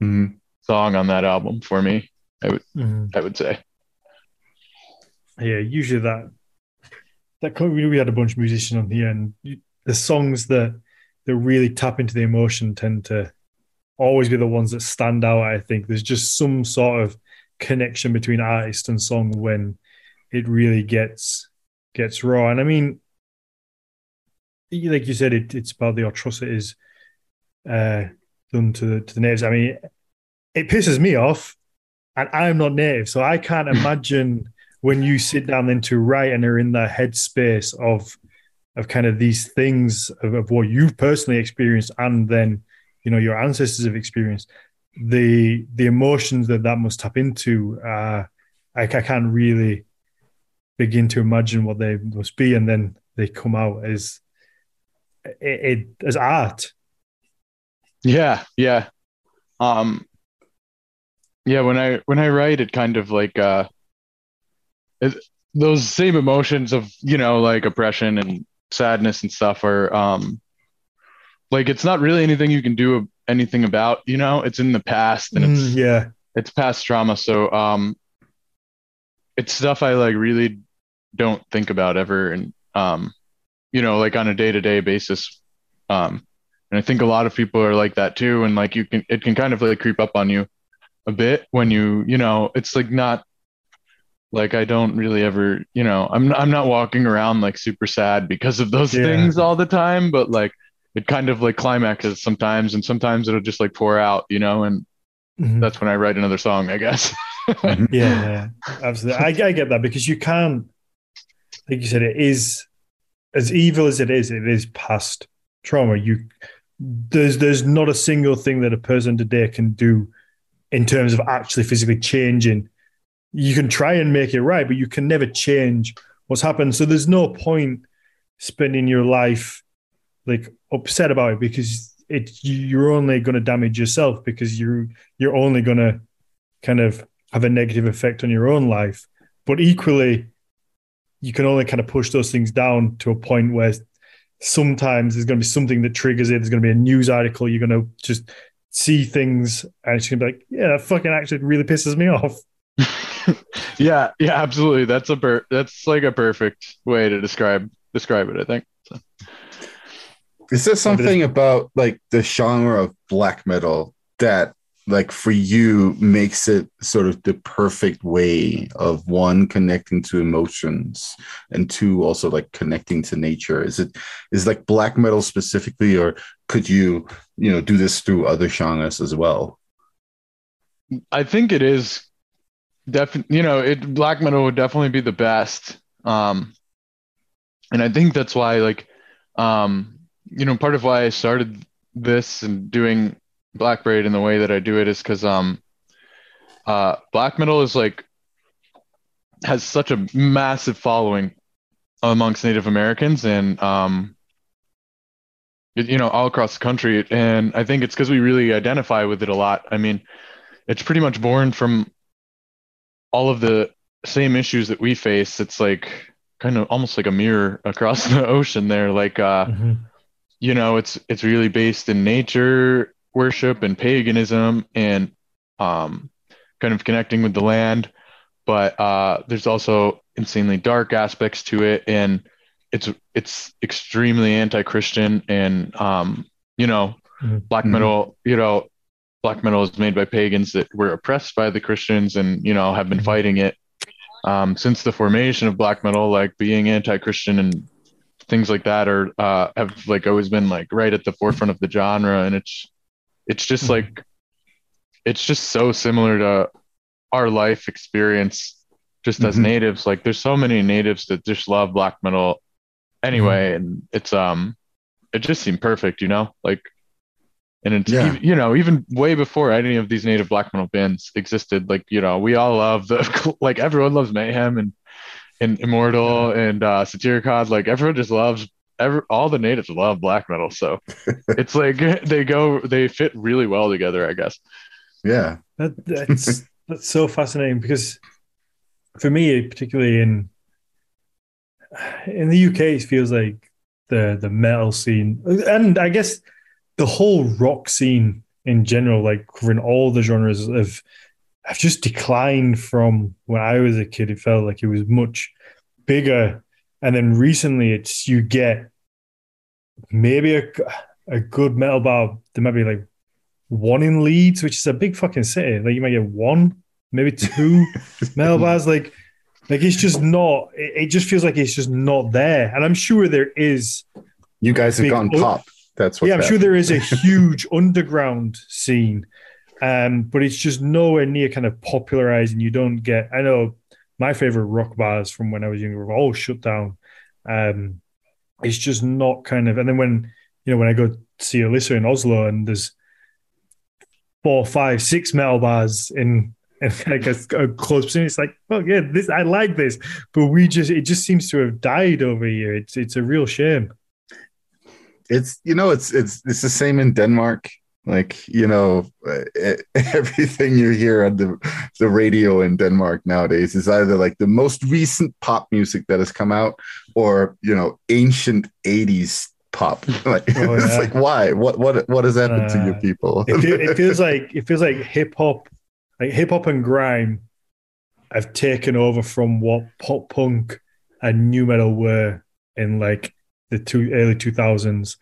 song on that album for me, I would say. Yeah, usually that we had a bunch of musicians on here, and the songs that really tap into the emotion tend to always be the ones that stand out. I think there's just some sort of connection between artist and song when it really gets raw. And I mean, like you said, it's about the atrocities done to the natives. I mean, it pisses me off, and I'm not native, so I can't imagine when you sit down then to write and are in the headspace of kind of these things of what you've personally experienced, and then, you know, your ancestors have experienced, the emotions that must tap into. I can't really begin to imagine what they must be, and then they come out as art. Yeah. Yeah, when I write, it kind of like those same emotions of, you know, like oppression and sadness and stuff are like, it's not really anything you can do anything about, you know, it's in the past, and it's past trauma. So it's stuff I like really don't think about ever, and you know, like on a day-to-day basis, and I think a lot of people are like that too, and like it can kind of like creep up on you a bit when you know, it's like not like, I don't really ever, you know, I'm not walking around like super sad because of those things all the time, but like it kind of like climaxes sometimes, and sometimes it'll just like pour out, you know, and that's when I write another song, I guess. Yeah, absolutely. I get that, because you can't, like you said, it is as evil as it is past trauma. There's not a single thing that a person today can do in terms of actually physically changing you can try and make it right, but you can never change what's happened. So there's no point spending your life like upset about it, because you're only going to damage yourself, because you're only going to kind of have a negative effect on your own life. But equally, you can only kind of push those things down to a point where sometimes there's going to be something that triggers it. There's going to be a news article. You're going to just see things and it's going to be like, yeah, that fucking actually really pisses me off. Yeah, absolutely. That's that's like a perfect way to describe it, I think. So. Is there something about like the genre of black metal that like for you makes it sort of the perfect way of one connecting to emotions and two also like connecting to nature? Is like black metal specifically, or could you do this through other genres as well? I think it is definitely, black metal would definitely be the best. And I think that's why like, part of why I started this and doing Blackbraid in the way that I do it is because black metal is like has such a massive following amongst Native Americans and all across the country, and I think it's because we really identify with it a lot. I mean, it's pretty much born from all of the same issues that we face. It's like kind of almost like a mirror across the ocean there, like mm-hmm. It's really based in nature worship and paganism and kind of connecting with the land, but there's also insanely dark aspects to it, and it's extremely anti-Christian, and mm-hmm. Black metal is made by pagans that were oppressed by the Christians and have been fighting it since the formation of black metal, like being anti-Christian and things like that are have like always been like right at the forefront of the genre. And it's just so similar to our life experience just as mm-hmm. natives. Like there's so many natives that just love black metal anyway. Mm-hmm. And it's, it just seemed perfect, like, and it's, even way before any of these native black metal bands existed, like, we all love like everyone loves Mayhem and Immortal mm-hmm. and Satyricon. Like everyone just loves all the natives love black metal, so it's like they fit really well together, I guess. Yeah, that's so fascinating, because for me, particularly in the UK, it feels like the metal scene, and I guess the whole rock scene in general, like covering all the genres, have just declined from when I was a kid. It felt like it was much bigger. And then recently, you get maybe a good metal bar. There might be like one in Leeds, which is a big fucking city. Like you might get one, maybe two metal bars. Like it's just not. It just feels like it's just not there. And I'm sure there is. You guys have gone pop. That's what. Yeah, I'm sure there is a huge underground scene, but it's just nowhere near kind of popularizing. You don't get. I know. My favorite rock bars from when I was younger were all shut down. It's just not kind of. And then when I go see Alyssa in Oslo, and there's 4, 5, 6 metal bars in like a close vicinity, it's like, well, yeah, this I like this, but it just seems to have died over here. It's a real shame. It's the same in Denmark. Like, everything you hear on the radio in Denmark nowadays is either like the most recent pop music that has come out or, ancient 80s pop. Like, oh, yeah. It's like, why? What has happened to you people? It feels like hip hop and grime have taken over from what pop punk and new metal were in like the early 2000s.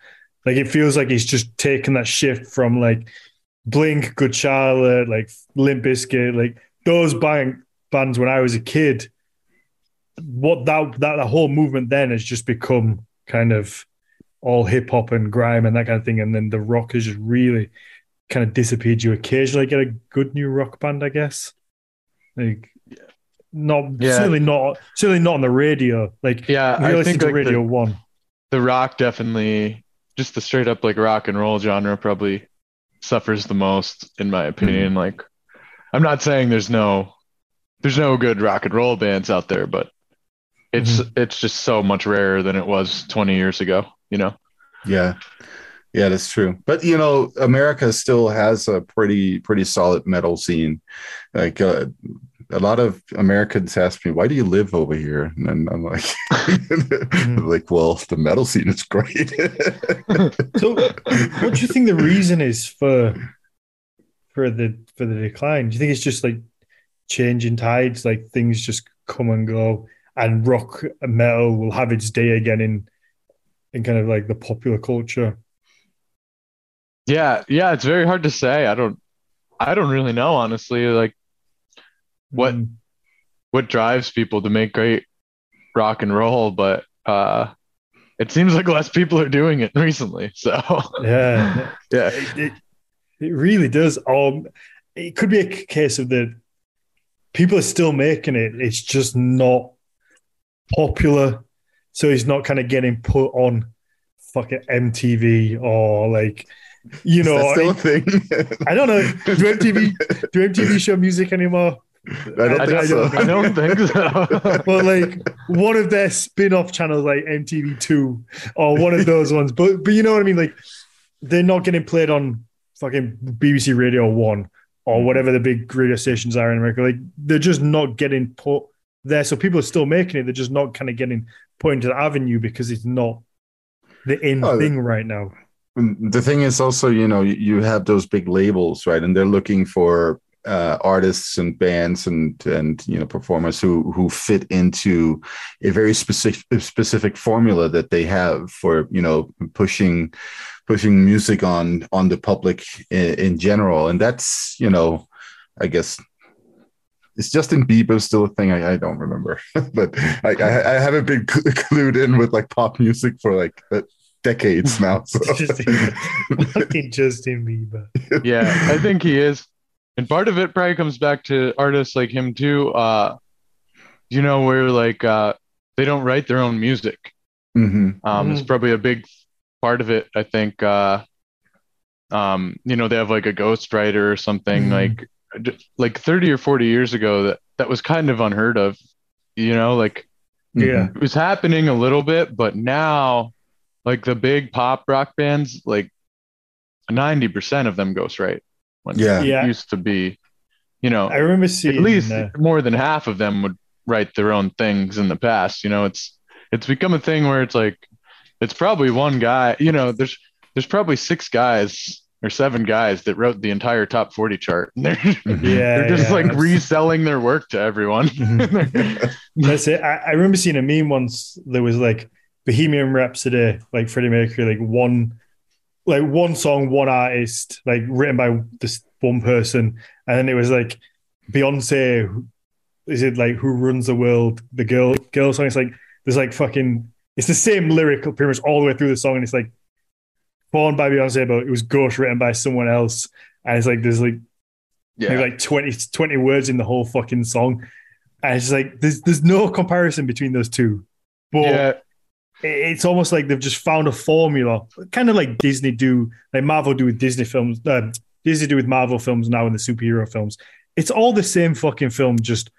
Like, it feels like he's just taken that shift from, like, Blink, Good Charlotte, like, Limp Bizkit, like, those bands when I was a kid. What that whole movement then has just become kind of all hip-hop and grime and that kind of thing, and then the rock has just really kind of disappeared. You occasionally get a good new rock band, I guess. Like, certainly not on the radio. Like, yeah, I think to like Radio 1. The rock definitely... Just the straight up like rock and roll genre probably suffers the most, in my opinion. Mm-hmm. Like, I'm not saying there's no there's no good rock and roll bands out there, but it's just so much rarer than it was 20 years ago, you know? Yeah. Yeah, that's true. But, you know, America still has a pretty solid metal scene. Like a lot of Americans ask me, why do you live over here? And I'm like, well, the metal scene is great. So what do you think the reason is for the decline? Do you think it's just like changing tides, like things just come and go, and rock and metal will have its day again in kind of like the popular culture? Yeah, it's very hard to say. I don't really know, honestly, like what drives people to make great rock and roll, but it seems like less people are doing it recently. So yeah, it really does. It could be a case of the people are still making it. It's just not popular, so it's not kind of getting put on fucking MTV or like. You know, still a thing? I don't know. Do MTV show music anymore? I don't think so. Well, like one of their spin-off channels, like MTV2 or one of those ones. But you know what I mean? Like they're not getting played on fucking BBC Radio 1 or whatever the big radio stations are in America. Like they're just not getting put there. So people are still making it. They're just not kind of getting put into the avenue because it's not the in thing right now. The thing is also, you know, you have those big labels, right? And they're looking for artists and bands and you know, performers who fit into a very specific formula that they have for, you know, pushing music on the public in general. And that's, you know, I guess. Is Justin Bieber still a thing? I don't remember, but I haven't been clued in with like pop music for like decades now. So. Fucking Justin Bieber. Yeah, I think he is. And part of it probably comes back to artists like him too. You know, where like they don't write their own music. Mm-hmm. It's probably a big part of it, I think. You know, they have like a ghostwriter or something. Like 30 or 40 years ago, that was kind of unheard of, you know, like yeah, it was happening a little bit, but now like the big pop rock bands, like 90% of them ghostwrite. It used to be, you know, I remember seeing at least more than half of them would write their own things in the past. You know, it's become a thing where it's like, it's probably one guy, you know, there's probably six guys or seven guys that wrote the entire top 40 chart. And they're just reselling their work to everyone. That's it. I remember seeing a meme once that was like, Bohemian Rhapsody, like Freddie Mercury, like one song, one artist, like written by this one person, and then it was like Beyonce, is it like Who Runs the World? The girl song. It's like there's like fucking, it's the same lyric pretty much all the way through the song, and it's like born by Beyonce, but it was ghost written by someone else, and it's like there's like like 20 words in the whole fucking song, and it's like there's no comparison between those two, but. Yeah. It's almost like they've just found a formula, kind of like Disney do, like Marvel do with Disney films, Disney do with Marvel films now and the superhero films. It's all the same fucking film, just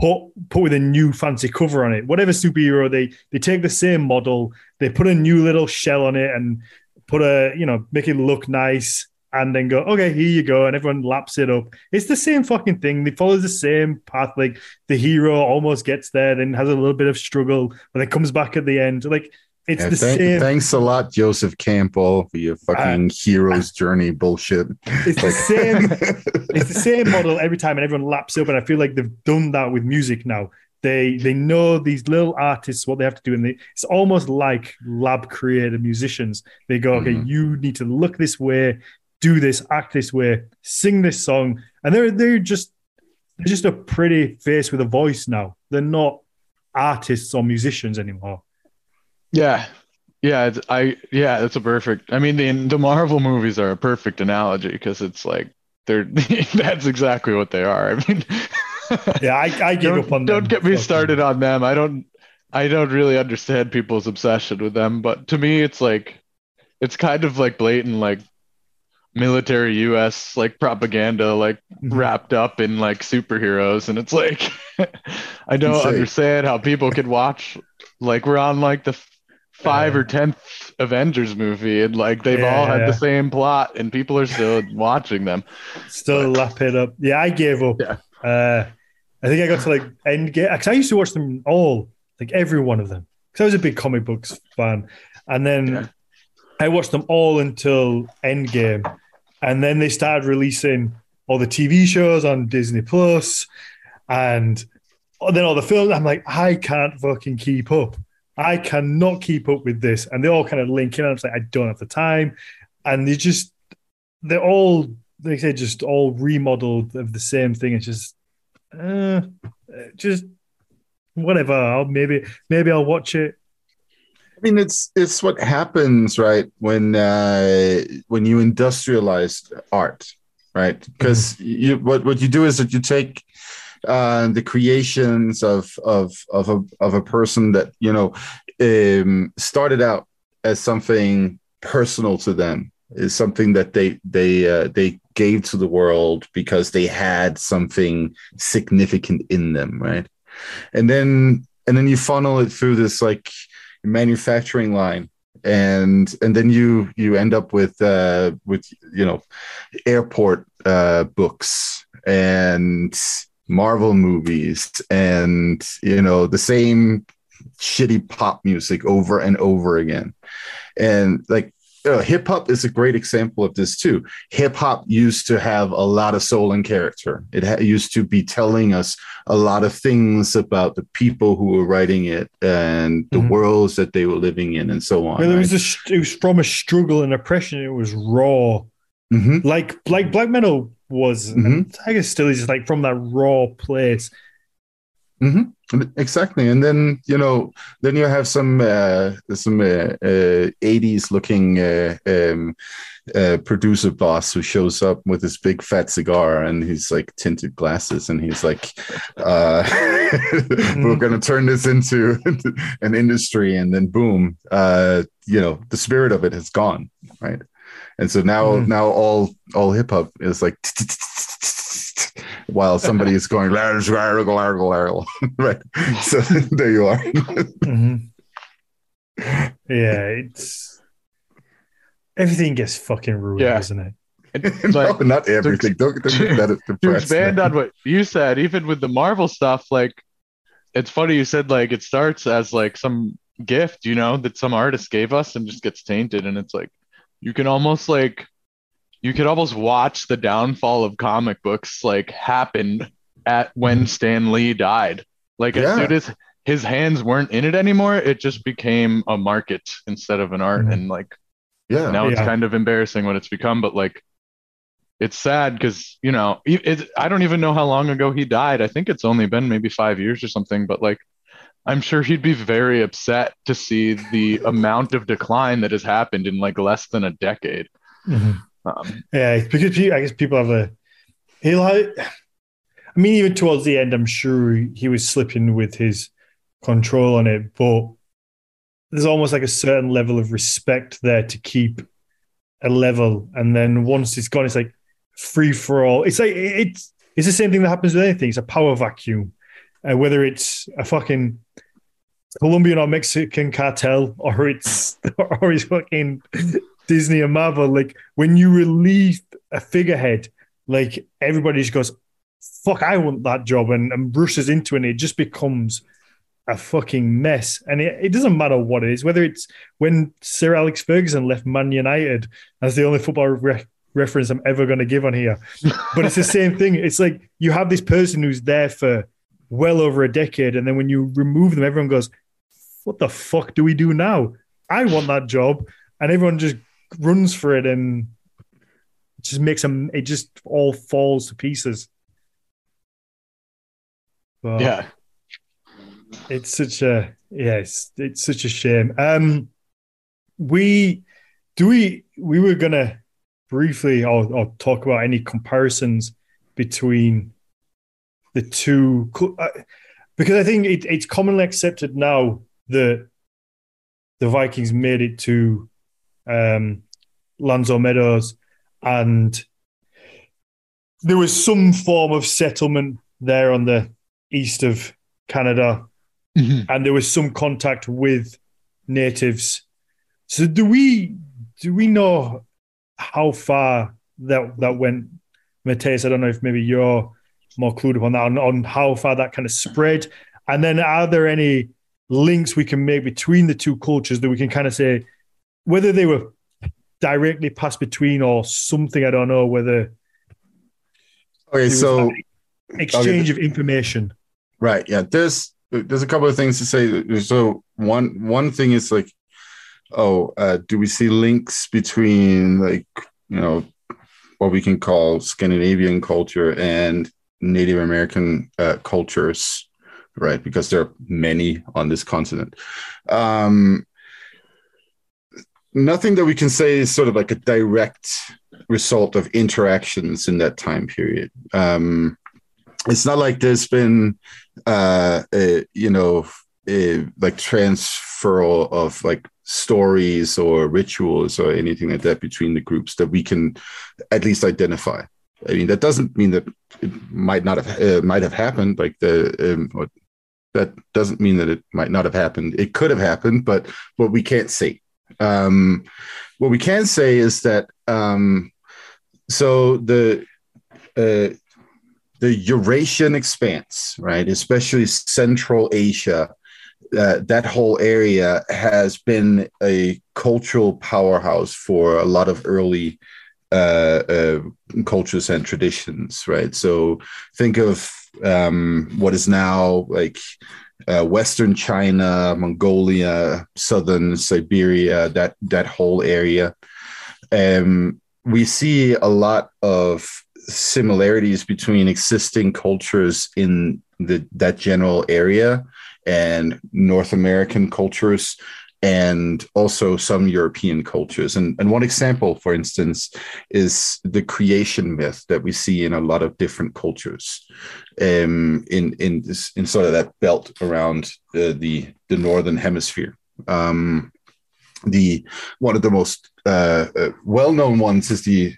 put with a new fancy cover on it. Whatever superhero, they take the same model, they put a new little shell on it and put a, you know, make it look nice and then go, okay, here you go. And everyone laps it up. It's the same fucking thing. They follow the same path. Like the hero almost gets there, then has a little bit of struggle, and then comes back at the end. Like it's the same. Thanks a lot, Joseph Campbell, for your fucking hero's journey bullshit. It's the same. It's the same model every time, and everyone laps up. And I feel like they've done that with music now. They know these little artists what they have to do, and it's almost like lab created musicians. They go, okay, you need to look this way. Do this, act this way, sing this song, and they're just a pretty face with a voice now. They're not artists or musicians anymore. That's a perfect. I mean, the Marvel movies are a perfect analogy because it's like that's exactly what they are. I mean, I give up on them. Don't get me started on them. I don't really understand people's obsession with them, but to me, it's like it's kind of like blatant like. military U.S. like propaganda, like wrapped up in like superheroes, and it's like I don't understand how people could watch. Like we're on like the 5th or 10th Avengers movie, and like they've all had the same plot, and people are still watching them, still lapping up. Yeah, I gave up. Yeah. I think I got to like end game because I used to watch them all, like every one of them, because I was a big comic books fan, and then I watched them all until Endgame, and then they started releasing all the TV shows on Disney Plus, and then all the films. I'm like, I can't fucking keep up. I cannot keep up with this, and they all kind of link in. And I'm just like, I don't have the time, and they just they're all like I say, just all remodeled of the same thing. It's just whatever. I'll maybe I'll watch it. I mean, it's what happens, right, when you industrialize art, right? Because what you do is that you take the creations of a person that you know started out as something personal to them, is something that they gave to the world because they had something significant in them, right? And then you funnel it through this like manufacturing line, and then you end up with airport books and Marvel movies and the same shitty pop music over and over again. And like hip hop is a great example of this too. Hip hop used to have a lot of soul and character. It used to be telling us a lot of things about the people who were writing it and the worlds that they were living in and so on. Well, it was from a struggle and oppression. It was raw. Mm-hmm. Like black metal was, and I guess still is, like from that raw place. Exactly. And then you have some 80s looking producer boss who shows up with his big fat cigar, and he's like tinted glasses, and he's like we're gonna turn this into an industry, and then boom, the spirit of it has gone, right? And so now all hip hop is like while somebody is going right. So there you are. Yeah, it's everything gets fucking ruined, isn't it? Like, no, not everything. Don't let it depress. To expand on what you said, even with the Marvel stuff, like it's funny you said like it starts as like some gift, that some artist gave us and just gets tainted, and it's like you can almost like you could almost watch the downfall of comic books like happen at when Stan Lee died. Like as soon as his hands weren't in it anymore, it just became a market instead of an art. And like, now it's kind of embarrassing what it's become, but like, it's sad because, I don't even know how long ago he died. I think it's only been maybe 5 years or something, but like, I'm sure he'd be very upset to see the amount of decline that has happened in like less than a decade. Because I guess people have even towards the end, I'm sure he was slipping with his control on it, but there's almost like a certain level of respect there to keep a level. And then once it's gone, it's like free for all. It's like, it's the same thing that happens with anything. It's a power vacuum, whether it's a fucking Colombian or Mexican cartel, or it's fucking Disney or Marvel. Like when you release a figurehead, like everybody just goes, "Fuck, I want that job," and rushes into it. And it just becomes a fucking mess. And it doesn't matter what it is. Whether it's when Sir Alex Ferguson left Man United, that's the only football reference I'm ever going to give on here. But it's the same thing. It's like you have this person who's there for well over a decade, and then when you remove them, everyone goes, "What the fuck do we do now? I want that job," and everyone just runs for it, and just makes them. It just all falls to pieces. But it's such a shame. We were gonna briefly or talk about any comparisons between the two, because I think it's commonly accepted now that the Vikings made it to L'Anse aux Meadows and there was some form of settlement there on the east of Canada, mm-hmm. and there was some contact with natives. So do we know how far that went, Matthias? I don't know if maybe you're more clued up on that, on how far that kind of spread. And then are there any links we can make between the two cultures that we can kind of say, whether they were directly passed between or something, I don't know, whether... Okay, so... exchange of information. Right, yeah. There's a couple of things to say. So one thing is like, do we see links between, like, you know, what we can call Scandinavian culture and Native American cultures, right? Because there are many on this continent. Nothing that we can say is sort of like a direct result of interactions in that time period. It's not like there's been, like transferal of like stories or rituals or anything like that between the groups that we can at least identify. I mean, that doesn't mean that it might have happened. Like that doesn't mean that it might not have happened. It could have happened, but what we can't say. What we can say is that the Eurasian expanse, right, especially Central Asia, that whole area has been a cultural powerhouse for a lot of early cultures and traditions, right? So think of what is now like Western China, Mongolia, Southern Siberia, that whole area. We see a lot of similarities between existing cultures in that general area and North American cultures, and also some European cultures. And one example, for instance, is the creation myth that we see in a lot of different cultures, in sort of that belt around the northern hemisphere. One of the most well-known ones is the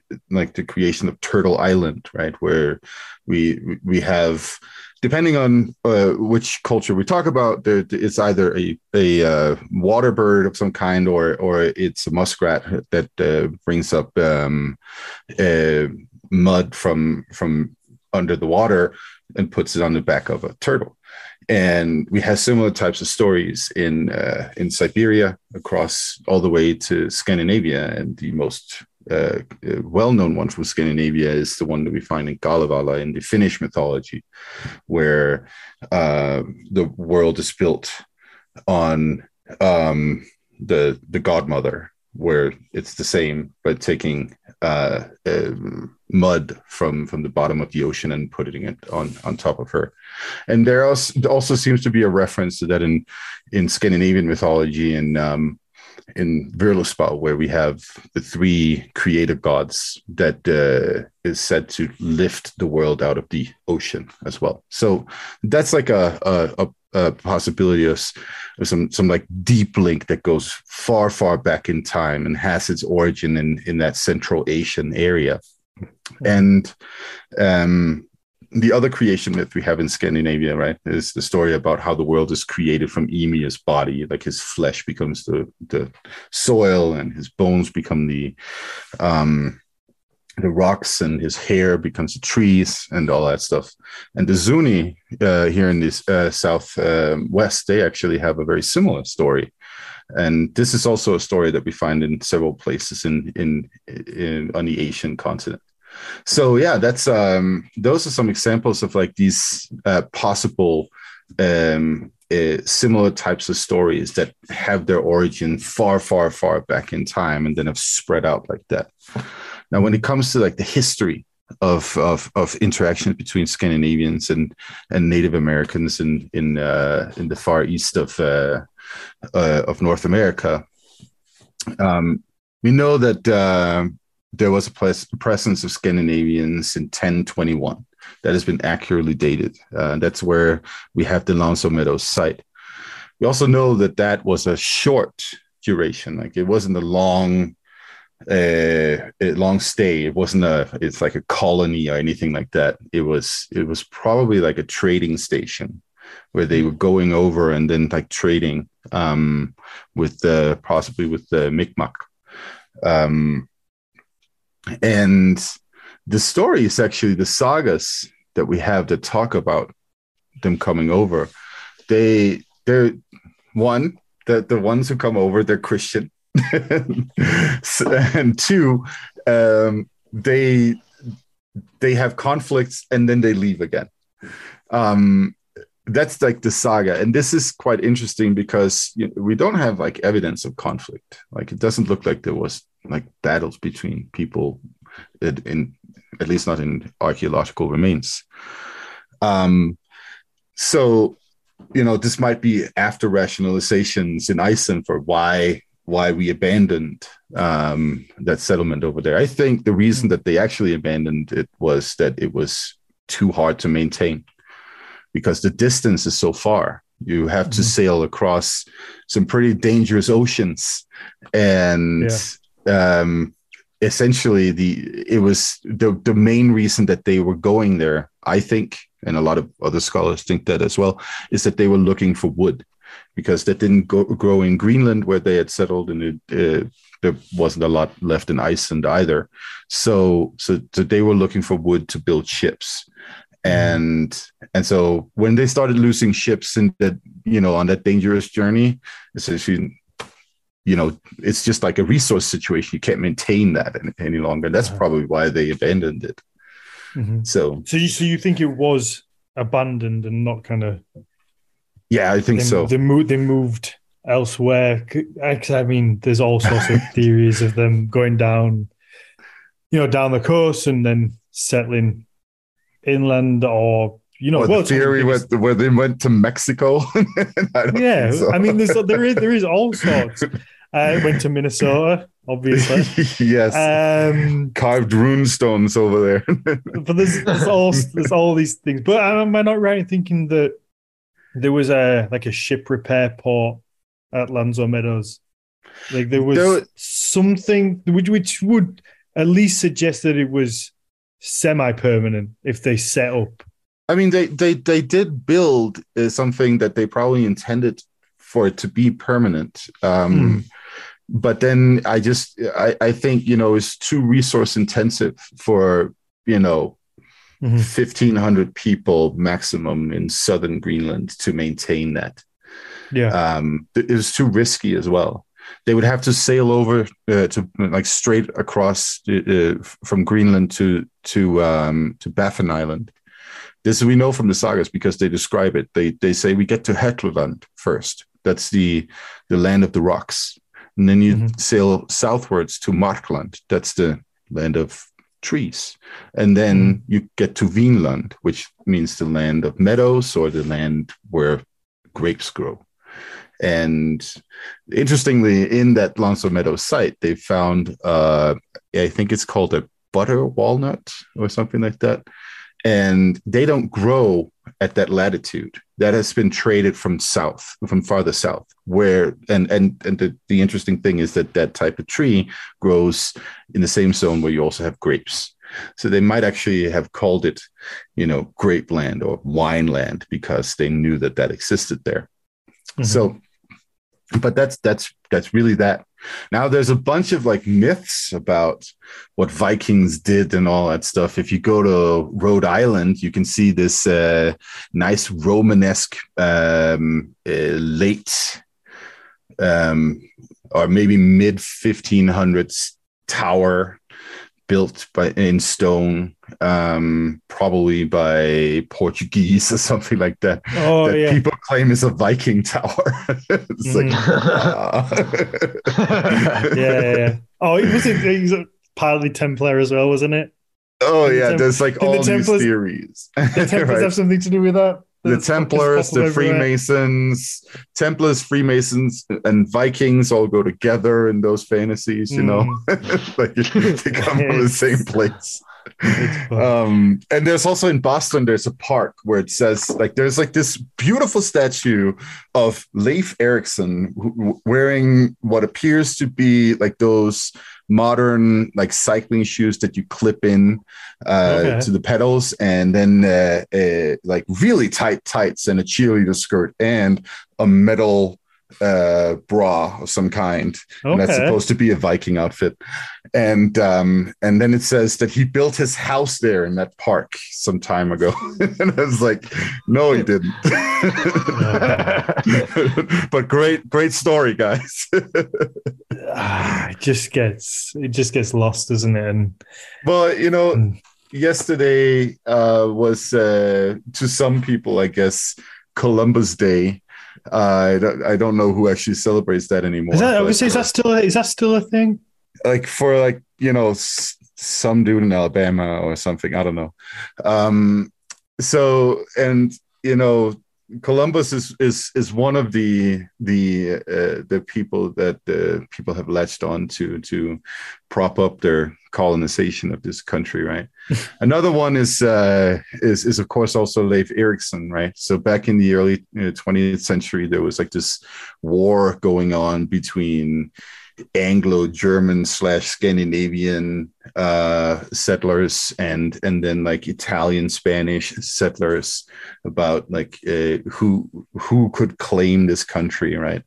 creation of Turtle Island, right, where we have, depending on which culture we talk about, it's either a water bird of some kind or it's a muskrat that brings up mud from under the water and puts it on the back of a turtle. And we have similar types of stories in Siberia, across all the way to Scandinavia. And the most well-known one from Scandinavia is the one that we find in Kalevala in the Finnish mythology, where the world is built on the godmother, where it's the same, but taking mud from the bottom of the ocean and putting it on top of her. And there also seems to be a reference to that in Scandinavian mythology in Virlospa, where we have the three creative gods that is said to lift the world out of the ocean as well. So that's like a possibility of some like deep link that goes far, far back in time and has its origin in that Central Asian area. And the other creation myth we have in Scandinavia, right, is the story about how the world is created from Ymir's body. Like his flesh becomes the soil, and his bones become the rocks, and his hair becomes the trees, and all that stuff. And the Zuni here in this southwest, they actually have a very similar story. And this is also a story that we find in several places in on the Asian continent. So yeah, that's those are some examples of like these possible similar types of stories that have their origin far, far, far back in time and then have spread out like that. Now, when it comes to like the history of interactions between Scandinavians and Native Americans in the far east of North America, we know that. There was a presence of Scandinavians in 1021 that has been accurately dated. That's where we have the L'Anse aux Meadows site. We also know that was a short duration. Like it wasn't a long a long stay. It wasn't it's like a colony or anything like that. It was probably like a trading station where they were going over and then like trading with the Mi'kmaq. And the story is actually the sagas that we have that talk about them coming over. They're one, the ones who come over, they're Christian. And two, they have conflicts and then they leave again. That's like the saga. And this is quite interesting because we don't have like evidence of conflict. Like it doesn't look like there was like battles between people, at least not in archaeological remains. So, this might be after rationalizations in Iceland for why we abandoned that settlement over there. I think the reason that they actually abandoned it was that it was too hard to maintain, because the distance is so far. You have to sail across some pretty dangerous oceans. And essentially it was the main reason that they were going there, I think, and a lot of other scholars think that as well, is that they were looking for wood, because that didn't grow in Greenland where they had settled, and there wasn't a lot left in Iceland either. So they were looking for wood to build ships. And so when they started losing ships in that, on that dangerous journey, essentially, it's just like a resource situation. You can't maintain that any longer. That's probably why they abandoned it. Mm-hmm. So you think it was abandoned and not kind of? Yeah, I think so. They moved elsewhere. I mean, there's all sorts of theories of them going down, down the coast and then settling inland, or the theory where they went to Mexico. I don't think so. I mean, there is all sorts. Went to Minnesota, obviously. Yes, carved runestones over there. But there's all these things. But am I not right in thinking that there was a ship repair port at L'Anse aux Meadows? Like there was something which would at least suggest that it was semi-permanent if they set up. I mean, they did build something that they probably intended for it to be permanent. But then I think, it's too resource intensive for, 1,500 people maximum in southern Greenland to maintain that. Yeah. It was too risky as well. They would have to sail over to like straight across from Greenland to Baffin Island. This we know from the sagas because they describe it. They say we get to Hetland first. That's the land of the rocks, and then you sail southwards to Markland. That's the land of trees, and then you get to Vinland, which means the land of meadows or the land where grapes grow. And interestingly, in that L'Anse aux Meadows site, they found, I think it's called a butter walnut or something like that. And they don't grow at that latitude. That has been traded from farther south, where, and the interesting thing is that type of tree grows in the same zone where you also have grapes. So they might actually have called it, grape land or wine land, because they knew that existed there. Mm-hmm. So, but that's really that. Now there's a bunch of like myths about what Vikings did and all that stuff. If you go to Rhode Island, you can see this nice Romanesque late or maybe mid 1500s tower built in stone, probably by Portuguese or something like that. Oh, that people claim is a Viking tower. It's yeah. Oh, it was partly Templar as well, wasn't it? Oh, yeah. There's like all these theories. The Templars have something to do with that. The Templars, the Freemasons, Templars, Freemasons, and Vikings all go together in those fantasies, you know, like they come from the same place. And there's also in Boston, there's a park where it says, like, there's like this beautiful statue of Leif Erikson wearing what appears to be like those modern like cycling shoes that you clip in to the pedals, and then like really tight tights and a cheerleader skirt and a metal bra of some kind. And that's supposed to be a Viking outfit. And then it says that he built his house there in that park some time ago. And I was like, no, he didn't. But great story, guys. It just gets lost, doesn't it? And well, you know, yesterday was to some people, I guess, Columbus Day. I don't know who actually celebrates that anymore. Is that still a thing? Like for like, you know, some dude in Alabama or something. I don't know. So, and you know, Columbus is one of the people that people have latched on to prop up their colonization of this country, right? Another one is of course also Leif Erikson, right? So back in the early 20th century, there was like this war going on between Anglo-German / Scandinavian settlers and then like Italian Spanish settlers about like who could claim this country, right?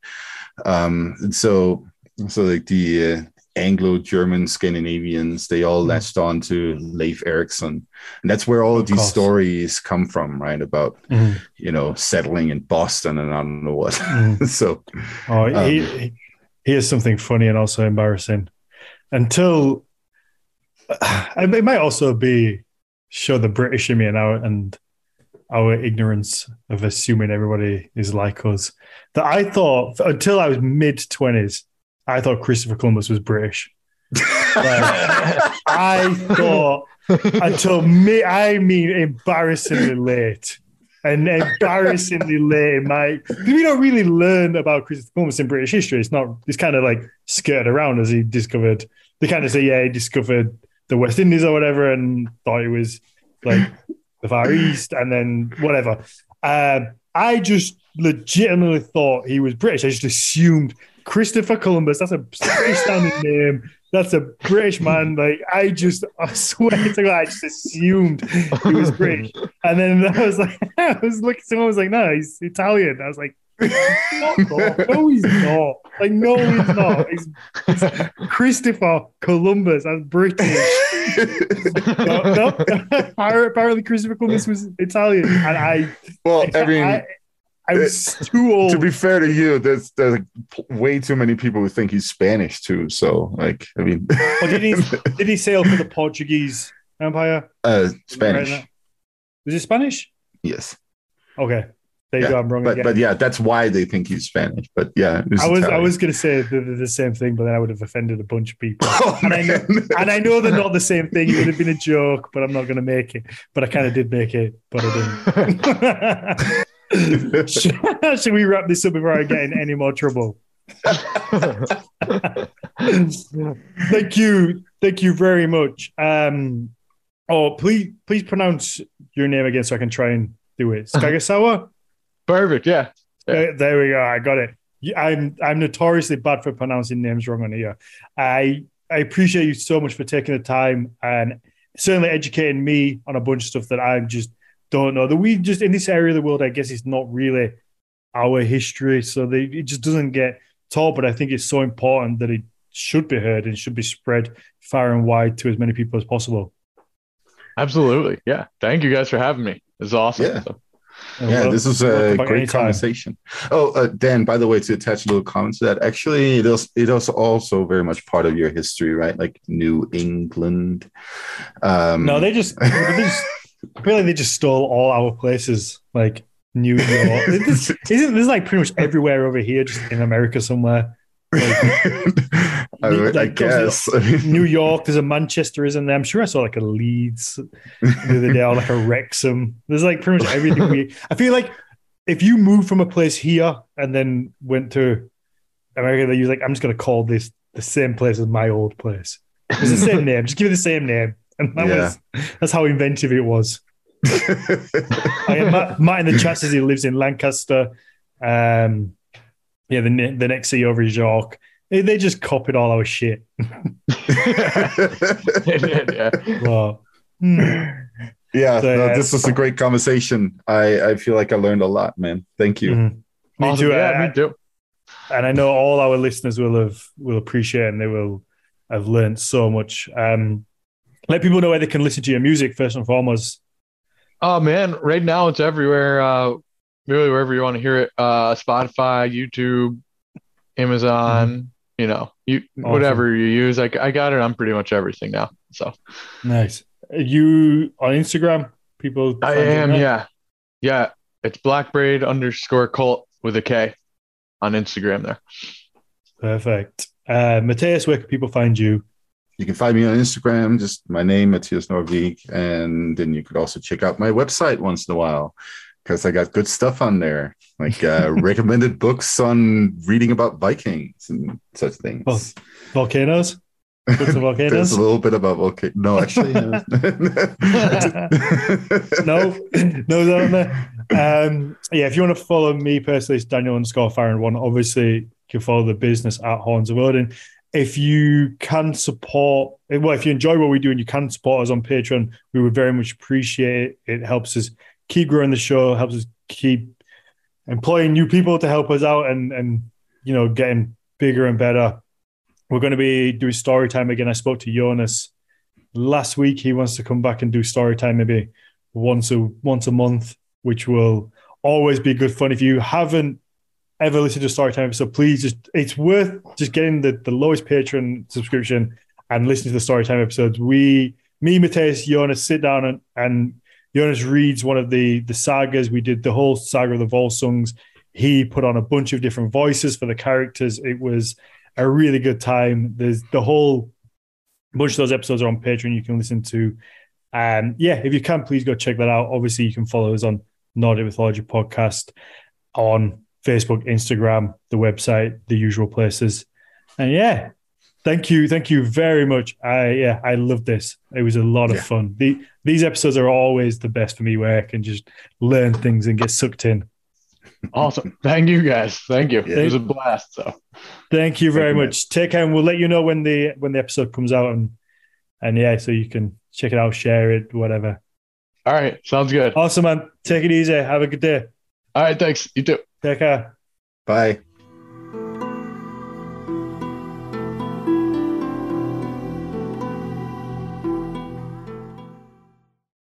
So like the Anglo-German Scandinavians, they all latched on to Leif Erikson, and that's where all of these stories come from, right? About you know, settling in Boston and I don't know what. So here's something funny and also embarrassing. Until it might also be show the British in me and our ignorance of assuming everybody is like us. That I thought until I was mid-20s, I thought Christopher Columbus was British. Like, I thought until me, I mean, embarrassingly late. And embarrassingly late, Mike. We don't really learn about Christopher Columbus in British history. It's not. It's kind of like skirted around as he discovered. They kind of say, yeah, he discovered the West Indies or whatever, and thought it was like the Far East, and then whatever. I just legitimately thought he was British. I just assumed Christopher Columbus. That's a British sounding name. That's a British man. Like, I swear to God, I just assumed he was British. And then I was looking, someone was like, no, he's Italian. I was like, no, he's not. Like, no, he's not. He's Christopher Columbus. I'm British. No. Apparently Christopher Columbus was Italian. And I was too old. To be fair to you, there's way too many people who think he's Spanish too. So, like, I mean, did he sail for the Portuguese Empire? Spanish. Right, was it Spanish? Yes. Okay, there you go. I'm wrong again. But yeah, that's why they think he's Spanish. But yeah, I was going to say the same thing, but then I would have offended a bunch of people. I know they're not the same thing. It would have been a joke, but I'm not going to make it. But I kind of did make it, but I didn't. Should we wrap this up before I get in any more trouble? Thank you very much. Please pronounce your name again so I can try and do it. Sgah'gahsowáh? Perfect. Yeah. There we go. I got it. I'm notoriously bad for pronouncing names wrong on here. I appreciate you so much for taking the time and certainly educating me on a bunch of stuff that I'm just don't know that we just in this area of the world, I guess it's not really our history, so it just doesn't get taught. But I think it's so important that it should be heard and should be spread far and wide to as many people as possible. Absolutely, yeah. Thank you guys for having me. It's awesome. Yeah, this is a great conversation. Dan, by the way, to attach a little comment to that, actually, it was also very much part of your history, right? Like New England. No, they just apparently they just stole all our places, like New York. This is like pretty much everywhere over here, just in America somewhere. Like, I guess. New York, there's a Manchester, isn't there? I'm sure I saw like a Leeds the other day, or like a Wrexham. There's like pretty much everything. I feel like if you move from a place here and then went to America, you're like, I'm just going to call this the same place as my old place. It's the same name. Just give it the same name. And that that's how inventive it was. Matt in the chat says he lives in Lancaster. The next sea over is York. They just copied all our shit. This was a great conversation. I feel like I learned a lot, man. Thank you. Mm-hmm. Awesome. Me too. And I know all our listeners will appreciate, and they will have learned so much. Let people know where they can listen to your music first and foremost. Oh man, right now it's everywhere. Really, wherever you want to hear it, Spotify, YouTube, Amazon. Mm-hmm. Whatever you use. I got it on pretty much everything now. So nice. You on Instagram? People? I am. Yeah. It's Blackbraid_cult with a K on Instagram there. Perfect. Matthias, where can people find you? You can find me on Instagram, just my name, Matthias Nordvig, and then you could also check out my website once in a while, because I got good stuff on there, like recommended books on reading about Vikings and such things. Oh, volcanoes? Volcanoes? There's a little bit about volcanoes. No, actually. No. If you want to follow me personally, it's Daniel_Ferrand1. Obviously, you can follow the business at Horns of Odin. If you can support, if you enjoy what we do and you can support us on Patreon, we would very much appreciate it. It helps us keep growing the show, helps us keep employing new people to help us out and getting bigger and better. We're going to be doing story time again. I spoke to Jonas last week. He wants to come back and do story time maybe once a month, which will always be good fun. If you haven't ever listened to story time, so please it's worth just getting the lowest Patreon subscription and listening to the story time episodes. Me, Matthias, Jonas sit down and Jonas reads one of the sagas. We did the whole saga of the Volsungs. He put on a bunch of different voices for the characters. It was a really good time. There's the whole bunch of those episodes are on Patreon you can listen to. If you can, please go check that out. Obviously, you can follow us on Nordic Mythology Podcast on Facebook, Instagram, the website, the usual places. And thank you very much. I loved this. It was a lot of fun. These episodes are always the best for me, where I can just learn things and get sucked in. Awesome. Thank you guys. Thank you. Yeah. It was a blast. So thank you very much. Take care, and we'll let you know when the episode comes out and so you can check it out, share it, whatever. All right. Sounds good. Awesome, man. Take it easy. Have a good day. All right. Thanks. You too. Take care. Bye.